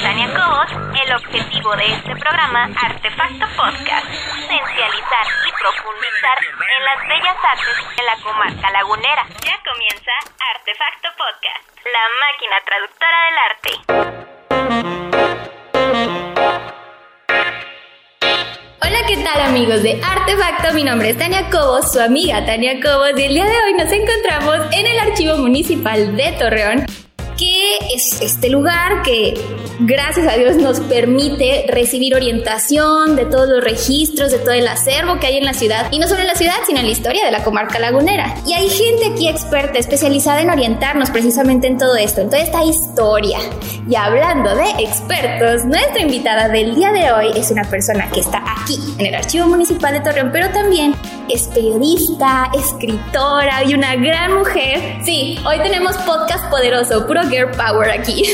Tania Cobos, el objetivo de este programa Artefacto Podcast, esencializar y profundizar en las bellas artes de la comarca lagunera. Ya comienza Artefacto Podcast, la máquina traductora del arte. Hola, ¿qué tal amigos de Artefacto? Mi nombre es Tania Cobos, su amiga Tania Cobos, y el día de hoy nos encontramos en el Archivo Municipal de Torreón, que es este lugar que gracias a Dios nos permite recibir orientación de todos los registros, de todo el acervo que hay en la ciudad, y no solo en la ciudad, sino en la historia de la comarca lagunera. Y hay gente aquí experta, especializada en orientarnos precisamente en todo esto, en toda esta historia. Y hablando de expertos, nuestra invitada del día de hoy es una persona que está aquí en el Archivo Municipal de Torreón, pero también es periodista, escritora y una gran mujer. Sí, hoy tenemos podcast poderoso, puro girl power aquí.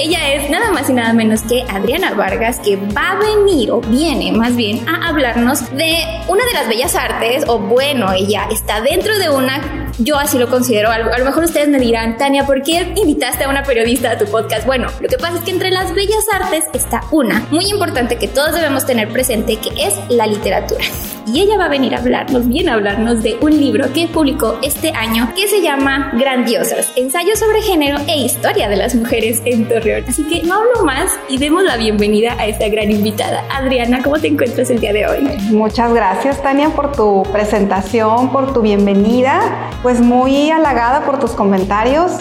Ella es nada más y nada menos que Adriana Vargas, que va a venir, o viene más bien, a hablarnos de una de las bellas artes, o bueno, ella está dentro de una, yo así lo considero. A lo mejor ustedes me dirán, Tania, ¿por qué invitaste a una periodista a tu podcast? Bueno, lo que pasa es que entre las bellas artes está una muy importante que todos debemos tener presente, que es la literatura. Y ella va a venir a hablarnos, viene a hablarnos de un libro que publicó este año que se llama Grandiosas, ensayo sobre género e historia de las mujeres en Torreón. Así que no hablo más y demos la bienvenida a esta gran invitada. Adriana, ¿cómo te encuentras el día de hoy? Muchas gracias, Tania, por tu presentación, por tu bienvenida. Pues muy halagada por tus comentarios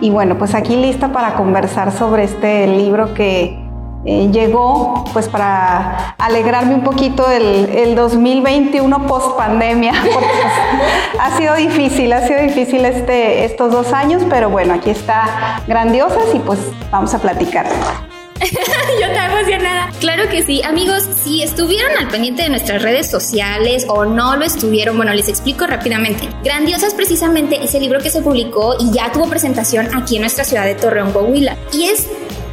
y bueno, pues aquí lista para conversar sobre este libro que llegó pues para alegrarme un poquito el 2021 post pandemia, porque ha sido difícil estos 2 años, pero bueno, aquí está Grandiosas y pues vamos a platicar. Yo tan emocionada. Claro que sí. Amigos, si estuvieron al pendiente de nuestras redes sociales o no lo estuvieron, bueno, les explico rápidamente. Grandiosas precisamente es el libro que se publicó y ya tuvo presentación aquí en nuestra ciudad de Torreón, Coahuila. Y es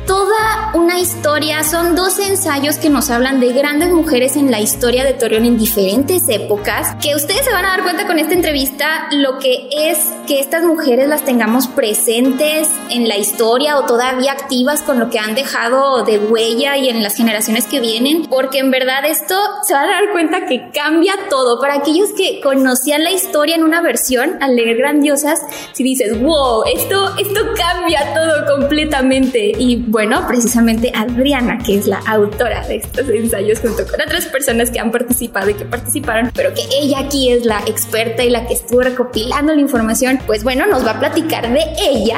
toda una historia, son 2 ensayos que nos hablan de grandes mujeres en la historia de Torreón en diferentes épocas, que ustedes se van a dar cuenta con esta entrevista lo que es que estas mujeres las tengamos presentes en la historia o todavía activas con lo que han dejado de huella y en las generaciones que vienen, porque en verdad esto se van a dar cuenta que cambia todo. Para aquellos que conocían la historia en una versión, al leer Grandiosas, si dices, wow, esto cambia todo completamente. Y bueno, precisamente Adriana, que es la autora de estos ensayos junto con otras personas que han participado y que participaron, pero que ella aquí es la experta y la que estuvo recopilando la información, pues bueno, nos va a platicar de ella,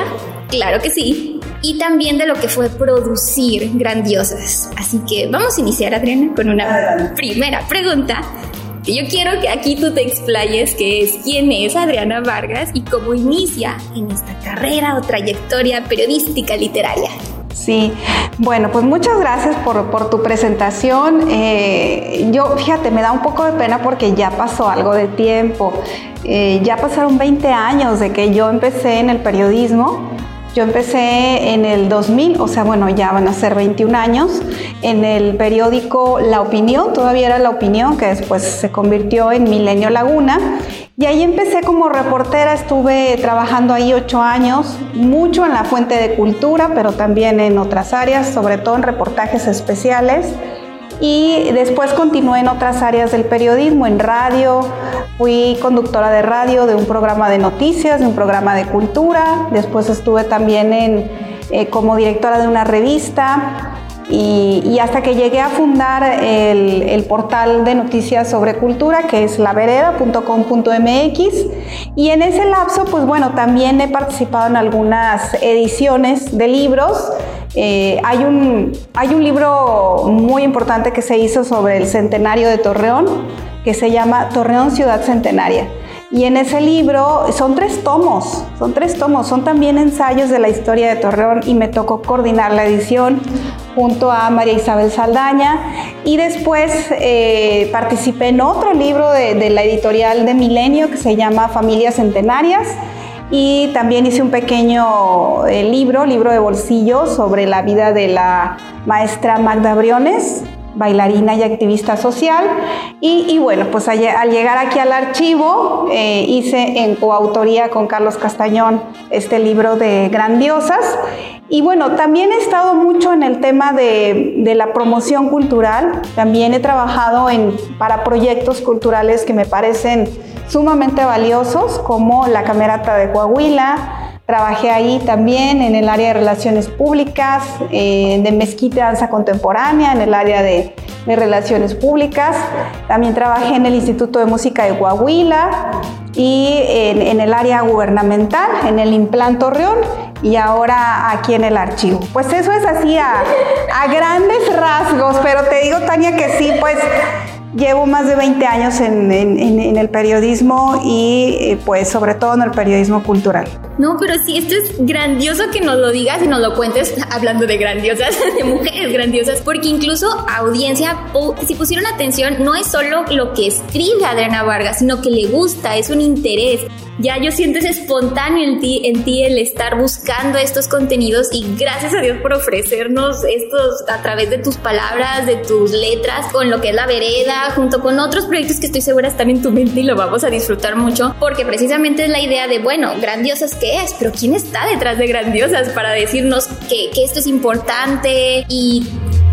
claro que sí, y también de lo que fue producir Grandiosas. Así que vamos a iniciar, Adriana, con una primera pregunta. Yo quiero que aquí tú te explayes, que es quién es Adriana Vargas y cómo inicia en esta carrera o trayectoria periodística literaria. Sí, bueno, pues muchas gracias por tu presentación. Yo, fíjate, me da un poco de pena porque ya pasó algo de tiempo. Ya pasaron 20 años de que yo empecé en el periodismo. Yo empecé en el 2000, o sea, bueno, ya van a ser 21 años, en el periódico La Opinión, todavía era La Opinión, que después se convirtió en Milenio Laguna, y ahí empecé como reportera, estuve trabajando ahí 8 años, mucho en la fuente de cultura, pero también en otras áreas, sobre todo en reportajes especiales, y después continué en otras áreas del periodismo, en radio. Fui conductora de radio de un programa de noticias, de un programa de cultura. Después estuve también como directora de una revista y hasta que llegué a fundar el portal de noticias sobre cultura, que es lavereda.com.mx. Y en ese lapso, pues bueno, también he participado en algunas ediciones de libros. Hay un libro muy importante que se hizo sobre el centenario de Torreón, que se llama Torreón, Ciudad Centenaria. Y en ese libro son 3 tomos, son también ensayos de la historia de Torreón y me tocó coordinar la edición junto a María Isabel Saldaña. Y después participé en otro libro de la editorial de Milenio que se llama Familias Centenarias. Y también hice un pequeño libro de bolsillo sobre la vida de la maestra Magda Briones, bailarina y activista social, y bueno, pues al llegar aquí al archivo hice en coautoría con Carlos Castañón este libro de Grandiosas. Y bueno, también he estado mucho en el tema de la promoción cultural. También he trabajado para proyectos culturales que me parecen sumamente valiosos, como la Camerata de Coahuila. Trabajé ahí también en el área de relaciones públicas, de Mezquite Danza Contemporánea, en el área de relaciones públicas. También trabajé en el Instituto de Música de Coahuila y en el área gubernamental, en el Implan Torreón, y ahora aquí en el archivo. Pues eso es así a grandes rasgos, pero te digo, Tania, que sí, pues llevo más de 20 años en el periodismo y pues sobre todo en el periodismo cultural. No, pero sí, esto es grandioso que nos lo digas y nos lo cuentes, hablando de grandiosas, de mujeres grandiosas, porque incluso audiencia, si pusieron atención, no es solo lo que escribe Adriana Vargas, sino que le gusta, es un interés. Ya yo siento ese espontáneo en ti el estar buscando estos contenidos, y gracias a Dios por ofrecernos estos a través de tus palabras, de tus letras, con lo que es La Vereda, junto con otros proyectos que estoy segura están en tu mente y lo vamos a disfrutar mucho, porque precisamente es la idea de, bueno, Grandiosas qué es, pero quién está detrás de Grandiosas para decirnos que esto es importante y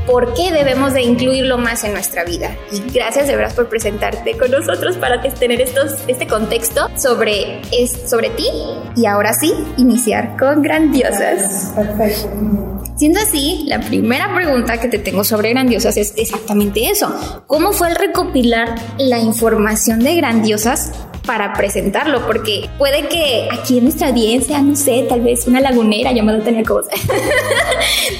por qué debemos de incluirlo más en nuestra vida. Y gracias de verdad por presentarte con nosotros para tener este contexto sobre ti. Y ahora sí, iniciar con Grandiosas. Perfecto. Siendo así, la primera pregunta que te tengo sobre Grandiosas es exactamente eso. ¿Cómo fue el recopilar la información de Grandiosas para presentarlo? Porque puede que aquí en nuestra audiencia, no sé, tal vez una lagunera llamada Tania Cobos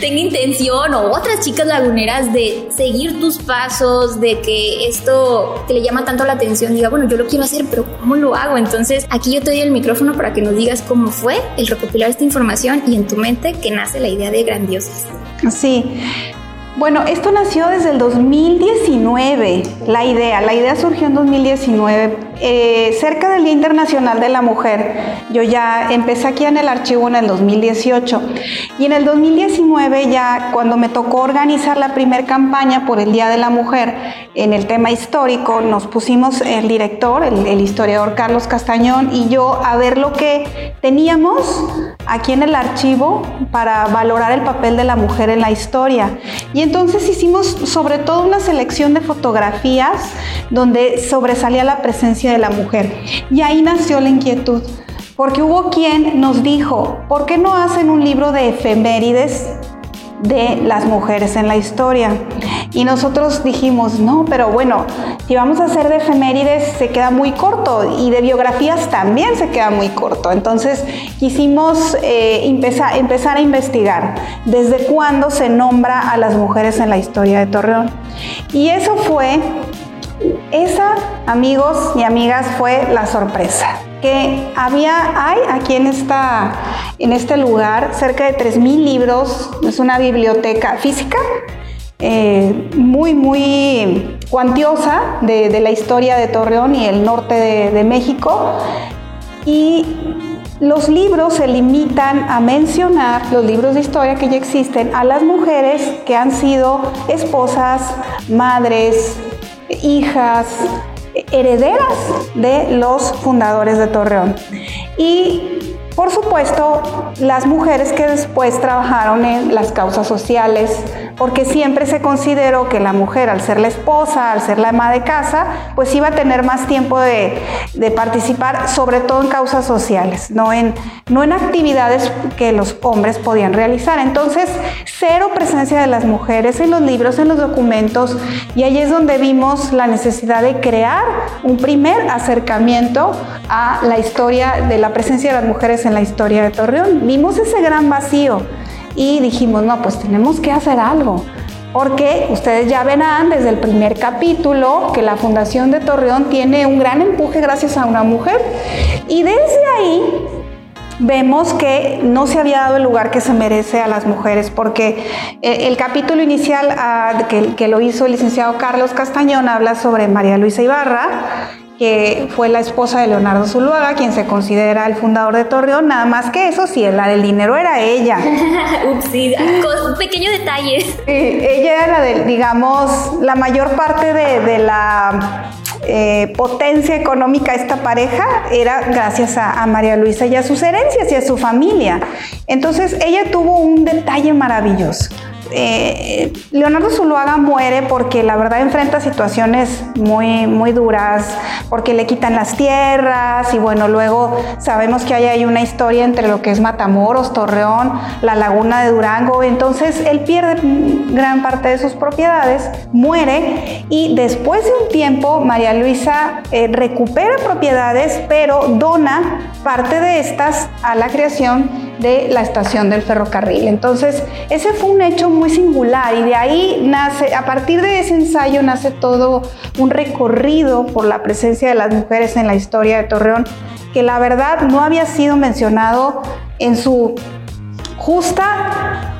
tenga intención, o otras chicas laguneras, de seguir tus pasos, de que esto que le llama tanto la atención diga, bueno, yo lo quiero hacer, pero ¿cómo lo hago? Entonces aquí yo te doy el micrófono para que nos digas cómo fue el recopilar esta información y en tu mente que nace la idea de Grandiosas. Sí. Bueno, esto nació desde el 2019, la idea surgió en 2019, cerca del Día Internacional de la Mujer. Yo ya empecé aquí en el archivo en el 2018, y en el 2019, ya cuando me tocó organizar la primera campaña por el Día de la Mujer en el tema histórico, nos pusimos el director, el historiador Carlos Castañón y yo, a ver lo que teníamos aquí en el archivo para valorar el papel de la mujer en la historia. Y entonces hicimos sobre todo una selección de fotografías donde sobresalía la presencia de la mujer. Y ahí nació la inquietud, porque hubo quien nos dijo, ¿por qué no hacen un libro de efemérides de las mujeres en la historia? Y nosotros dijimos, no, pero bueno, si vamos a hacer de efemérides se queda muy corto, y de biografías también se queda muy corto. Entonces quisimos empezar a investigar desde cuándo se nombra a las mujeres en la historia de Torreón. Y eso fue, esa, amigos y amigas, fue la sorpresa. Que hay aquí en este lugar cerca de 3,000 libros, es una biblioteca física muy, muy cuantiosa de la historia de Torreón y el norte de México. Y los libros se limitan a mencionar, los libros de historia que ya existen, a las mujeres que han sido esposas, madres, hijas, herederas de los fundadores de Torreón. Y por supuesto, las mujeres que después trabajaron en las causas sociales, porque siempre se consideró que la mujer, al ser la esposa, al ser la ama de casa, pues iba a tener más tiempo de participar, sobre todo en causas sociales, no en actividades que los hombres podían realizar. Entonces, cero presencia de las mujeres en los libros, en los documentos, y ahí es donde vimos la necesidad de crear un primer acercamiento a la historia de la presencia de las mujeres en la historia de Torreón. Vimos ese gran vacío y dijimos, no, pues tenemos que hacer algo, porque ustedes ya verán desde el primer capítulo que la fundación de Torreón tiene un gran empuje gracias a una mujer, y desde ahí vemos que no se había dado el lugar que se merece a las mujeres, porque el capítulo inicial que lo hizo el licenciado Carlos Castañón habla sobre María Luisa Ibarra, que fue la esposa de Leonardo Zuluaga, quien se considera el fundador de Torreón, nada más que eso sí, la del dinero era ella. Upsi, con un pequeño detalle. Ella era la mayor parte de la potencia económica esta pareja era gracias a María Luisa y a sus herencias y a su familia. Entonces ella tuvo un detalle maravilloso. Leonardo Zuluaga muere porque la verdad enfrenta situaciones muy duras, porque le quitan las tierras y bueno, luego sabemos que hay una historia entre lo que es Matamoros, Torreón, la Laguna de Durango. Entonces él pierde gran parte de sus propiedades, muere y después de un tiempo María Luisa recupera propiedades, pero dona parte de estas a la creación de la estación del ferrocarril. Entonces, ese fue un hecho muy singular y de ahí nace, a partir de ese ensayo nace todo un recorrido por la presencia de las mujeres en la historia de Torreón, que la verdad no había sido mencionado en su justa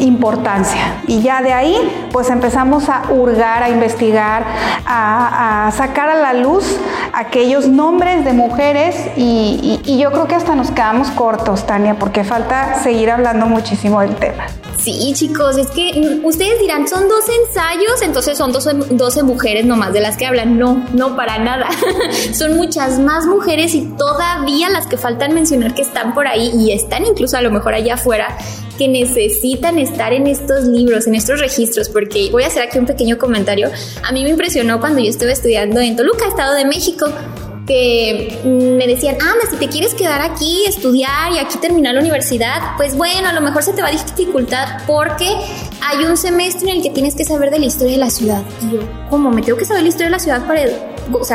importancia. Y ya de ahí, pues empezamos a hurgar, a investigar, a sacar a la luz aquellos nombres de mujeres y yo creo que hasta nos quedamos cortos, Tania, porque falta seguir hablando muchísimo del tema. Sí, chicos, es que ustedes dirán, son 12 ensayos, entonces son 12 mujeres nomás de las que hablan. No, para nada. Son muchas más mujeres y todavía las que faltan mencionar que están por ahí y están incluso a lo mejor allá afuera, que necesitan estar en estos libros, en estos registros, porque voy a hacer aquí un pequeño comentario. A mí me impresionó cuando yo estuve estudiando en Toluca, Estado de México, que me decían, si te quieres quedar aquí, estudiar y aquí terminar la universidad, pues bueno, a lo mejor se te va a dificultar porque hay un semestre en el que tienes que saber de la historia de la ciudad. Y yo, ¿cómo? ¿Me tengo que saber la historia de la ciudad para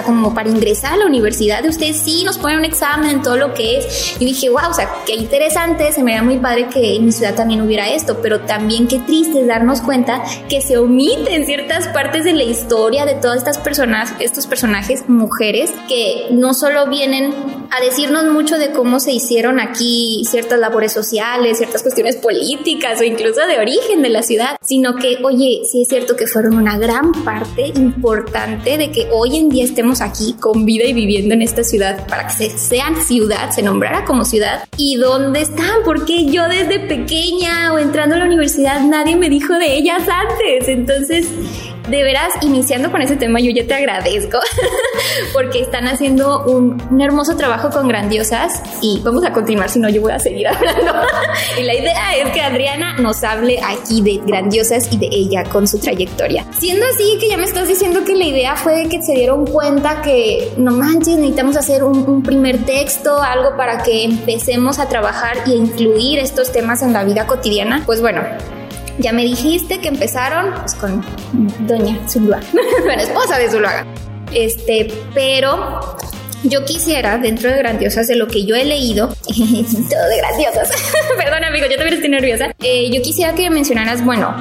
como para ingresar a la universidad de ustedes? Sí, nos ponen un examen en todo lo que es. Y dije, wow, qué interesante, se me da muy padre que en mi ciudad también hubiera esto, pero también qué triste es darnos cuenta que se omiten ciertas partes de la historia de todas estas personas, estos personajes, mujeres, que no solo vienen a decirnos mucho de cómo se hicieron aquí ciertas labores sociales, ciertas cuestiones políticas o incluso de origen de la ciudad, sino que, oye, sí es cierto que fueron una gran parte importante de que hoy en día estemos aquí con vida y viviendo en esta ciudad, para que sean ciudad, se nombrara como ciudad. ¿Y dónde están? Porque yo desde pequeña o entrando a la universidad nadie me dijo de ellas antes. Entonces, de veras, iniciando con ese tema, yo ya te agradezco porque están haciendo un hermoso trabajo con Grandiosas y vamos a continuar, si no yo voy a seguir hablando. Y la idea es que Adriana nos hable aquí de Grandiosas y de ella con su trayectoria. Siendo así que ya me estás diciendo que la idea fue que se dieron cuenta que no manches, necesitamos hacer un primer texto, algo para que empecemos a trabajar y a incluir estos temas en la vida cotidiana. Pues bueno, ya me dijiste que empezaron pues con doña Zuluaga, bueno, esposa de Zuluaga. Pero yo quisiera, dentro de Grandiosas, de lo que yo he leído, todo de Grandiosas, perdón amigo, yo también estoy nerviosa, yo quisiera que mencionaras, bueno,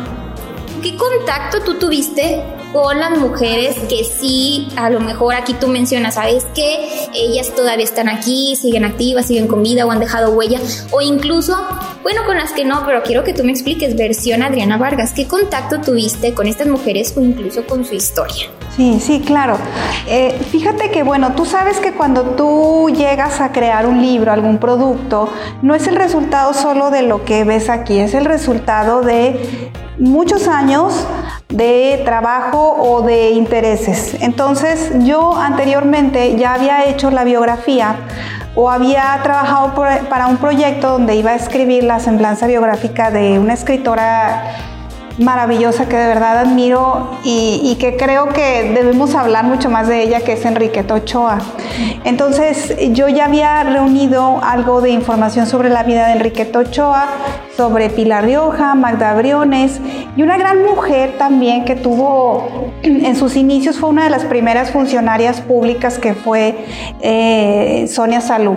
¿qué contacto tú tuviste con las mujeres que sí, a lo mejor aquí tú mencionas, sabes que ellas todavía están aquí, siguen activas, siguen con vida o han dejado huella, o incluso, bueno, con las que no, pero quiero que tú me expliques, versión Adriana Vargas, ¿qué contacto tuviste con estas mujeres o incluso con su historia? Sí, claro. Fíjate que, bueno, tú sabes que cuando tú llegas a crear un libro, algún producto, no es el resultado solo de lo que ves aquí, es el resultado de muchos años de trabajo o de intereses. Entonces, yo anteriormente ya había hecho la biografía o había trabajado para un proyecto donde iba a escribir la semblanza biográfica de una escritora maravillosa que de verdad admiro y que creo que debemos hablar mucho más de ella, que es Enriqueta Ochoa. Entonces, yo ya había reunido algo de información sobre la vida de Enriqueta Ochoa, sobre Pilar Rioja, Magda Briones y una gran mujer también que tuvo en sus inicios, fue una de las primeras funcionarias públicas, que fue Sonia Salum,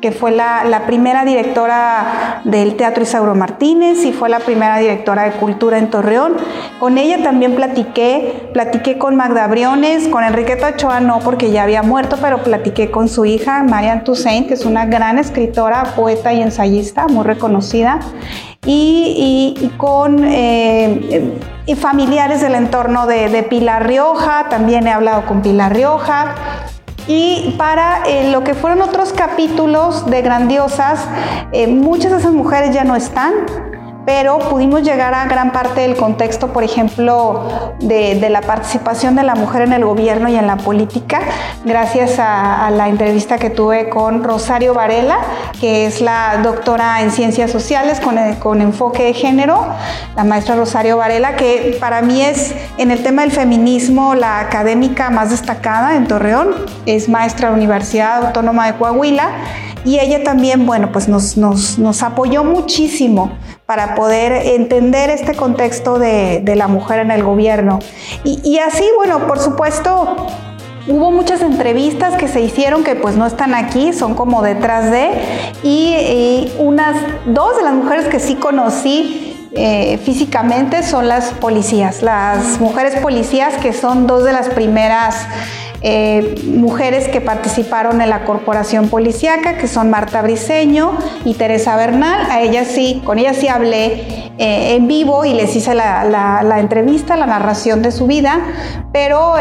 que fue la primera directora del Teatro Isauro Martínez y fue la primera directora de Cultura en Torreón. Con ella también platiqué con Magda Briones, con Enriqueta Ochoa no, porque ya había muerto, pero platiqué con su hija, Marianne Toussaint, que es una gran escritora, poeta y ensayista, muy reconocida, y con familiares del entorno de Pilar Rioja, también he hablado con Pilar Rioja. Y para lo que fueron otros capítulos de Grandiosas, muchas de esas mujeres ya no están, pero pudimos llegar a gran parte del contexto, por ejemplo, de la participación de la mujer en el gobierno y en la política, gracias a la entrevista que tuve con Rosario Varela, que es la doctora en Ciencias Sociales con enfoque de género, la maestra Rosario Varela, que para mí es, en el tema del feminismo, la académica más destacada en Torreón, es maestra de la Universidad Autónoma de Coahuila, y ella también, bueno, pues nos apoyó muchísimo para poder entender este contexto de la mujer en el gobierno. Y así, bueno, por supuesto, hubo muchas entrevistas que se hicieron que pues no están aquí, son como detrás de, y unas dos de las mujeres que sí conocí físicamente son las policías, las mujeres policías, que son dos de las primeras mujeres que participaron en la corporación policíaca, que son Marta Briceño y Teresa Bernal. Con ellas sí hablé en vivo y les hice la entrevista, la narración de su vida, pero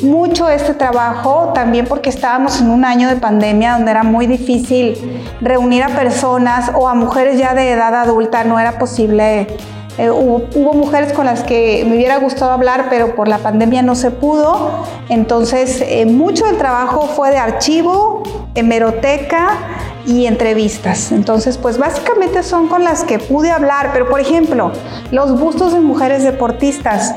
mucho este trabajo también porque estábamos en un año de pandemia donde era muy difícil reunir a personas o a mujeres ya de edad adulta, no era posible. Hubo mujeres con las que me hubiera gustado hablar, pero por la pandemia no se pudo. Entonces, mucho del trabajo fue de archivo, hemeroteca y entrevistas. Entonces, pues básicamente son con las que pude hablar. Pero, por ejemplo, los bustos de mujeres deportistas.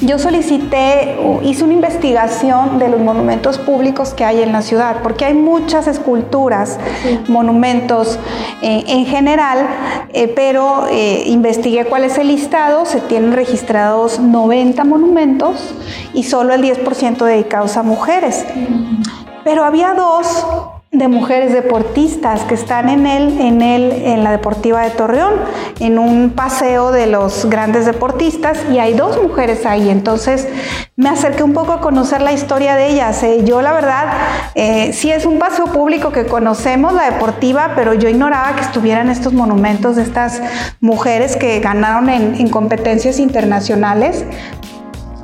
Yo hice una investigación de los monumentos públicos que hay en la ciudad, porque hay muchas esculturas, sí, monumentos en general, pero investigué cuál es el listado. Se tienen registrados 90 monumentos y solo el 10% dedicados a mujeres. Pero había dos de mujeres deportistas que están en la Deportiva de Torreón, en un paseo de los grandes deportistas, y hay dos mujeres ahí. Entonces me acerqué un poco a conocer la historia de ellas. Yo la verdad, sí es un paseo público que conocemos, la Deportiva, pero yo ignoraba que estuvieran estos monumentos de estas mujeres que ganaron en competencias internacionales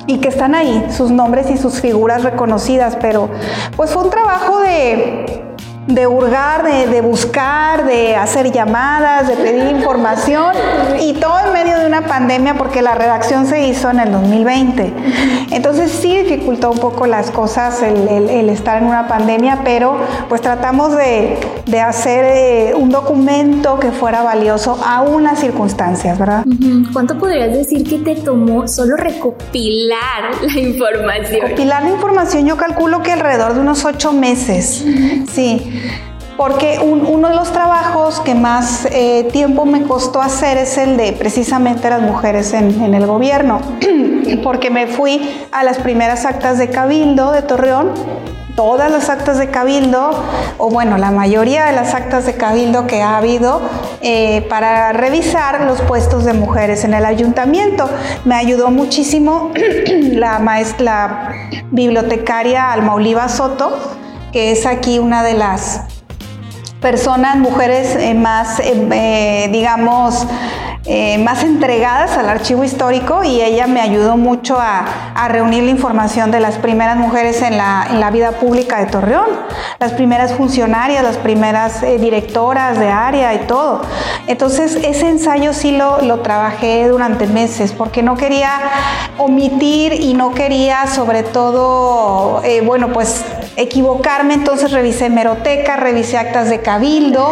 y que están ahí, sus nombres y sus figuras reconocidas. Pero pues fue un trabajo de hurgar, de buscar, de hacer llamadas, de pedir información, y todo en medio de una pandemia, porque la redacción se hizo en el 2020. Entonces sí dificultó un poco las cosas el estar en una pandemia, pero pues tratamos de hacer un documento que fuera valioso aún las circunstancias, ¿verdad? ¿Cuánto podrías decir que te tomó solo recopilar la información? Recopilar la información, yo calculo que alrededor de unos 8 meses, sí. Porque uno de los trabajos que más tiempo me costó hacer es el de precisamente las mujeres en el gobierno, porque me fui a las primeras actas de Cabildo de Torreón, todas las actas de Cabildo, o bueno, la mayoría de las actas de Cabildo que ha habido, para revisar los puestos de mujeres en el ayuntamiento. Me ayudó muchísimo la bibliotecaria Alma Oliva Soto, que es aquí una de las personas, mujeres más, digamos, más entregadas al archivo histórico, y ella me ayudó mucho a reunir la información de las primeras mujeres en la vida pública de Torreón, las primeras funcionarias, las primeras directoras de área y todo. Entonces ese ensayo sí lo trabajé durante meses, porque no quería omitir y no quería, sobre todo, bueno, pues equivocarme. Entonces revisé hemeroteca, revisé actas de Cabildo,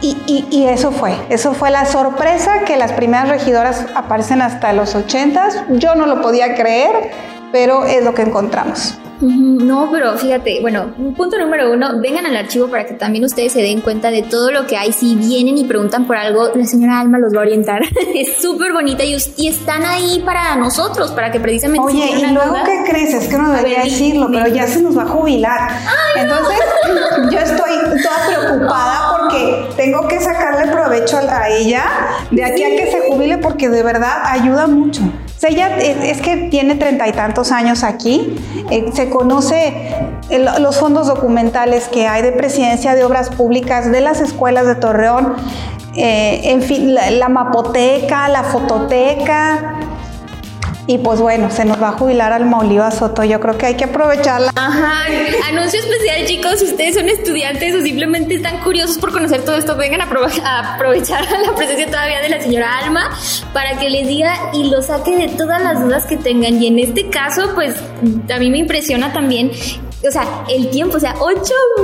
y eso fue la sorpresa, que las primeras regidoras aparecen hasta los 80s. Yo no lo podía creer, pero es lo que encontramos. No, pero fíjate, bueno, punto número 1, vengan al archivo para que también ustedes se den cuenta de todo lo que hay. Si vienen y preguntan por algo, la señora Alma los va a orientar. Es súper bonita y están ahí para nosotros, para que precisamente... Oye, y luego, ¿qué crees? Es que no debería decirlo, pero ya se nos va a jubilar. Ay, entonces, no. Yo estoy toda preocupada porque tengo que sacarle provecho a ella de aquí a que se jubile, porque de verdad ayuda mucho. O sea, ella es que tiene 30 y tantos años aquí, se conoce los fondos documentales que hay de presidencia, de obras públicas, de las escuelas de Torreón, en fin, la mapoteca, la fototeca. Y pues bueno, se nos va a jubilar Alma Oliva Soto, yo creo que hay que aprovecharla. Ajá, anuncio especial, chicos, si ustedes son estudiantes o simplemente están curiosos por conocer todo esto, vengan a aprovechar la presencia todavía de la señora Alma para que les diga y lo saque de todas las dudas que tengan. Y en este caso, pues a mí me impresiona también, o sea, el tiempo, o sea, 8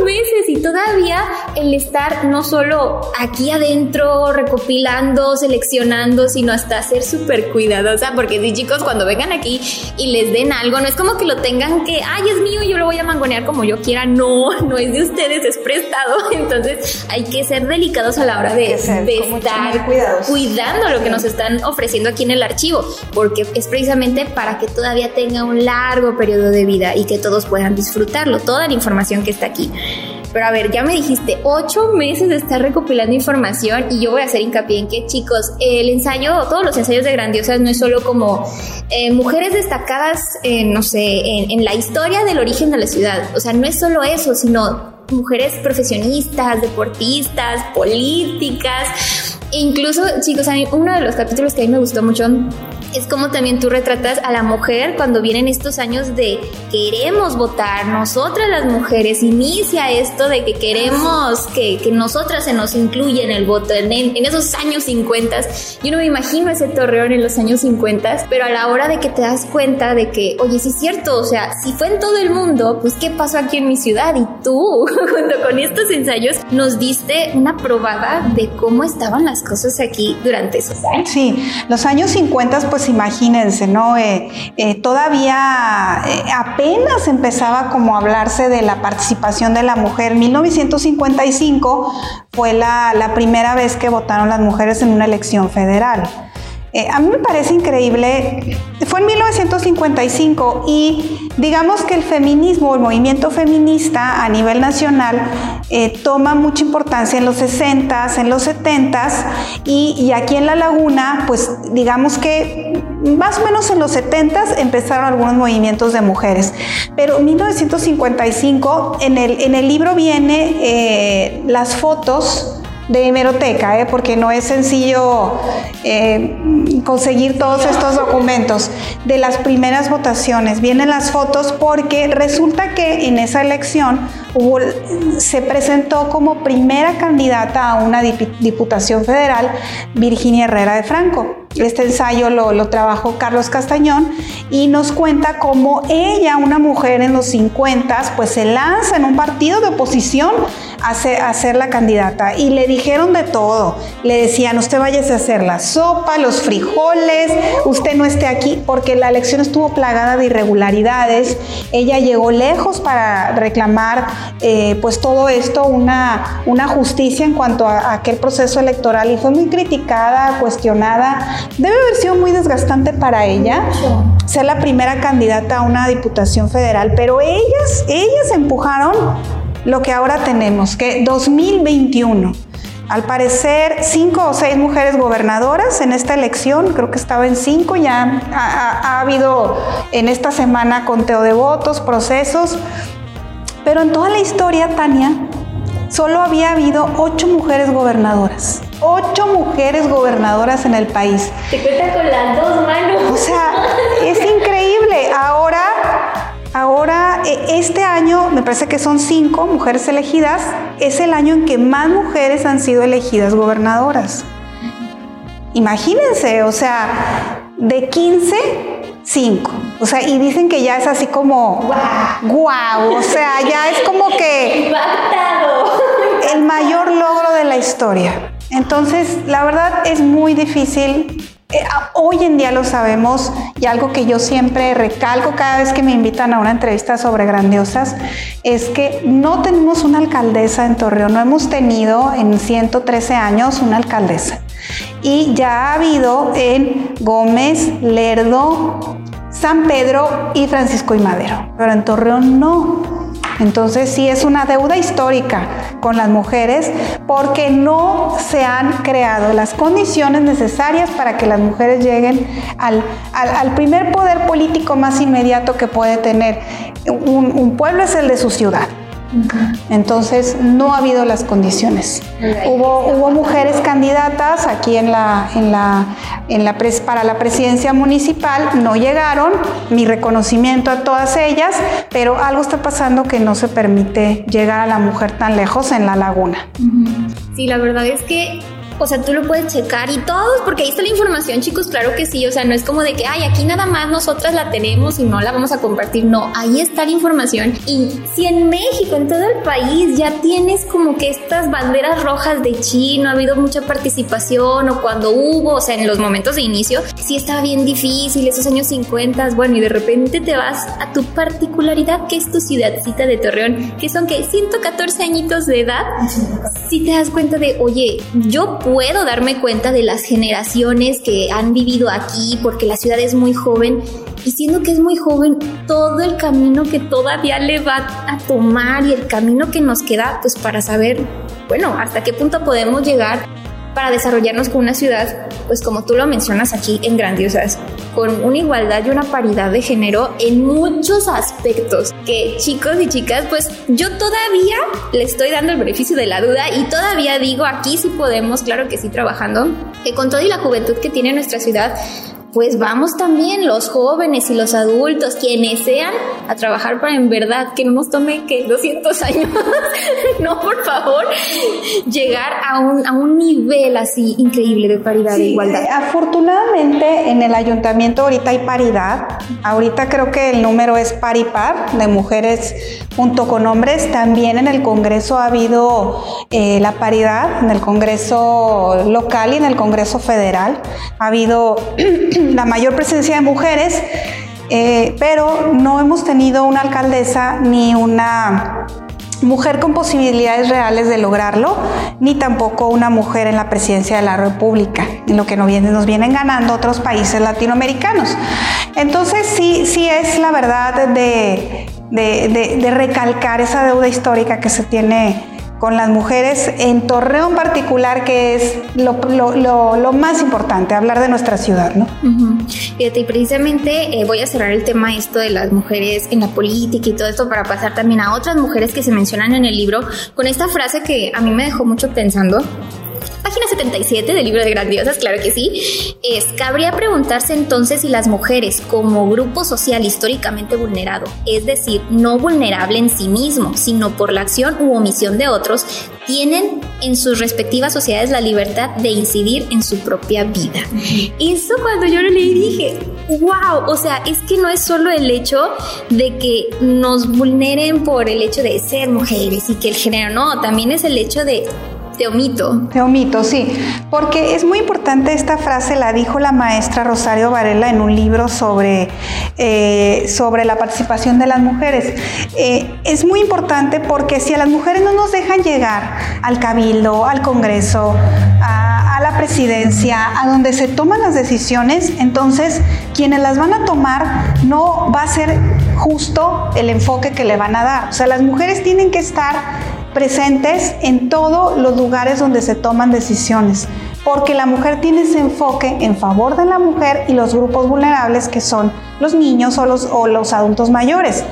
meses y todavía el estar no solo aquí adentro recopilando, seleccionando, sino hasta ser súper cuidadosa, porque sí, chicos, cuando vengan aquí y les den algo, no es como que lo tengan que, ay, es mío, yo lo voy a mangonear como yo quiera, no, no es de ustedes, es prestado. Entonces hay que ser delicados a la hora de estar cuidando lo que nos están ofreciendo aquí en el archivo, porque es precisamente para que todavía tenga un largo periodo de vida y que todos puedan disfrutar toda la información que está aquí. Pero a ver, ya me dijiste, 8 meses de estar recopilando información, y yo voy a hacer hincapié en que, chicos, el ensayo, todos los ensayos de Grandiosas no es solo como mujeres destacadas, no sé, en la historia del origen de la ciudad, o sea, no es solo eso, sino mujeres profesionistas, deportistas, políticas, e incluso, chicos, a mí, uno de los capítulos que a mí me gustó mucho es como también tú retratas a la mujer cuando vienen estos años de queremos votar, nosotras las mujeres, inicia esto de que queremos que nosotras se nos incluya en el voto, en esos años 50. Yo no me imagino ese Torreón en los años 50, pero a la hora de que te das cuenta de que, oye, sí es cierto, o sea, si fue en todo el mundo, pues ¿qué pasó aquí en mi ciudad? Y tú, junto con estos ensayos, nos diste una probada de cómo estaban las cosas aquí durante esos años. Sí, los años 50, pues imagínense, ¿no? Todavía apenas empezaba como a hablarse de la participación de la mujer. 1955 fue la primera vez que votaron las mujeres en una elección federal. A mí me parece increíble, fue en 1955 y digamos que el feminismo, el movimiento feminista a nivel nacional toma mucha importancia en los 60s, en los 70s y aquí en La Laguna, pues digamos que más o menos en los 70s empezaron algunos movimientos de mujeres. Pero en 1955 en el libro viene las fotos de hemeroteca, porque no es sencillo conseguir todos estos documentos de las primeras votaciones. Vienen las fotos porque resulta que en esa elección se presentó como primera candidata a una diputación federal Virginia Herrera de Franco. Este ensayo lo trabajó Carlos Castañón y nos cuenta cómo ella, una mujer en los 50, pues se lanza en un partido de oposición a ser la candidata. Y le dijeron de todo. Le decían, usted váyase a hacer la sopa, los frijoles, usted no esté aquí, porque la elección estuvo plagada de irregularidades. Ella llegó lejos para reclamar pues todo esto, una justicia en cuanto a aquel proceso electoral, y fue muy criticada, cuestionada. Debe haber sido muy desgastante para ella ser la primera candidata a una diputación federal, pero ellas empujaron lo que ahora tenemos, que 2021. Al parecer, 5 o 6 mujeres gobernadoras en esta elección, creo que estaba en 5, ya ha habido en esta semana conteo de votos, procesos, pero en toda la historia, Tania, solo había habido 8 mujeres gobernadoras. 8 mujeres gobernadoras en el país. Se cuenta con las 2 manos. O sea, es increíble. Ahora, este año, me parece que son 5 mujeres elegidas, es el año en que más mujeres han sido elegidas gobernadoras. Imagínense, o sea, de 15, 5. O sea, y dicen que ya es así como wow, o sea, ya es como que el mayor logro de la historia. Entonces, la verdad es muy difícil. Hoy en día lo sabemos, y algo que yo siempre recalco cada vez que me invitan a una entrevista sobre Grandiosas es que no tenemos una alcaldesa en Torreón, no hemos tenido en 113 años una alcaldesa, y ya ha habido en Gómez, Lerdo, San Pedro y Francisco I. Madero, pero en Torreón no. Entonces sí es una deuda histórica con las mujeres, porque no se han creado las condiciones necesarias para que las mujeres lleguen al primer poder político más inmediato que puede tener un pueblo, es el de su ciudad. Entonces no ha habido las condiciones. Hubo mujeres candidatas aquí en la para la presidencia municipal, no llegaron, mi reconocimiento a todas ellas, pero algo está pasando que no se permite llegar a la mujer tan lejos en La Laguna. Sí, la verdad es que, o sea, tú lo puedes checar y todos, porque ahí está la información, chicos, claro que sí, o sea, no es como de que, ay, aquí nada más nosotras la tenemos y no la vamos a compartir, no, ahí está la información. Y si en México, en todo el país, ya tienes como que estas banderas rojas de no ha habido mucha participación, o cuando hubo, o sea, en los momentos de inicio, sí estaba bien difícil, esos años 50, bueno, y de repente te vas a tu particularidad, que es tu ciudadcita de Torreón, que son, que 114 añitos de edad, sí te das cuenta de, oye, yo puedo darme cuenta de las generaciones que han vivido aquí, porque la ciudad es muy joven, y siendo que es muy joven, todo el camino que todavía le va a tomar y el camino que nos queda, pues para saber, bueno, hasta qué punto podemos llegar para desarrollarnos con una ciudad, pues como tú lo mencionas aquí en Grandiosas, con una igualdad y una paridad de género en muchos aspectos, que chicos y chicas, pues yo todavía le estoy dando el beneficio de la duda y todavía digo, aquí sí podemos, claro que sí, trabajando, que con todo y la juventud que tiene nuestra ciudad, pues vamos también los jóvenes y los adultos, quienes sean, a trabajar para en verdad que no nos tome que 200 años, no, por favor, llegar a un nivel así increíble de paridad, sí, de igualdad. Afortunadamente en el ayuntamiento ahorita hay paridad, ahorita creo que el número es par y par de mujeres junto con hombres. También en el Congreso ha habido la paridad, en el Congreso local y en el Congreso federal ha habido la mayor presencia de mujeres, pero no hemos tenido una alcaldesa ni una mujer con posibilidades reales de lograrlo, ni tampoco una mujer en la presidencia de la República, en lo que nos vienen ganando otros países latinoamericanos. Entonces sí es la verdad de recalcar esa deuda histórica que se tiene con las mujeres en Torreón en particular, que es lo más importante, hablar de nuestra ciudad, ¿no? Uh-huh. Fíjate, y precisamente voy a cerrar el tema esto de las mujeres en la política y todo esto para pasar también a otras mujeres que se mencionan en el libro, con esta frase que a mí me dejó mucho pensando. Página 77 del libro de Grandiosas, claro que sí, cabría preguntarse entonces si las mujeres como grupo social históricamente vulnerado, es decir, no vulnerable en sí mismo, sino por la acción u omisión de otros, tienen en sus respectivas sociedades la libertad de incidir en su propia vida. Eso cuando yo lo leí dije, wow, o sea, es que no es solo el hecho de que nos vulneren por el hecho de ser mujeres y que el género, no, también es el hecho de... Te omito, sí, porque es muy importante esta frase, la dijo la maestra Rosario Varela en un libro sobre la participación de las mujeres. Es muy importante porque si a las mujeres no nos dejan llegar al cabildo, al Congreso, a la presidencia, a donde se toman las decisiones, entonces quienes las van a tomar no va a ser justo el enfoque que le van a dar. O sea, las mujeres tienen que estar presentes en todos los lugares donde se toman decisiones, porque la mujer tiene ese enfoque en favor de la mujer y los grupos vulnerables que son los niños o los adultos mayores.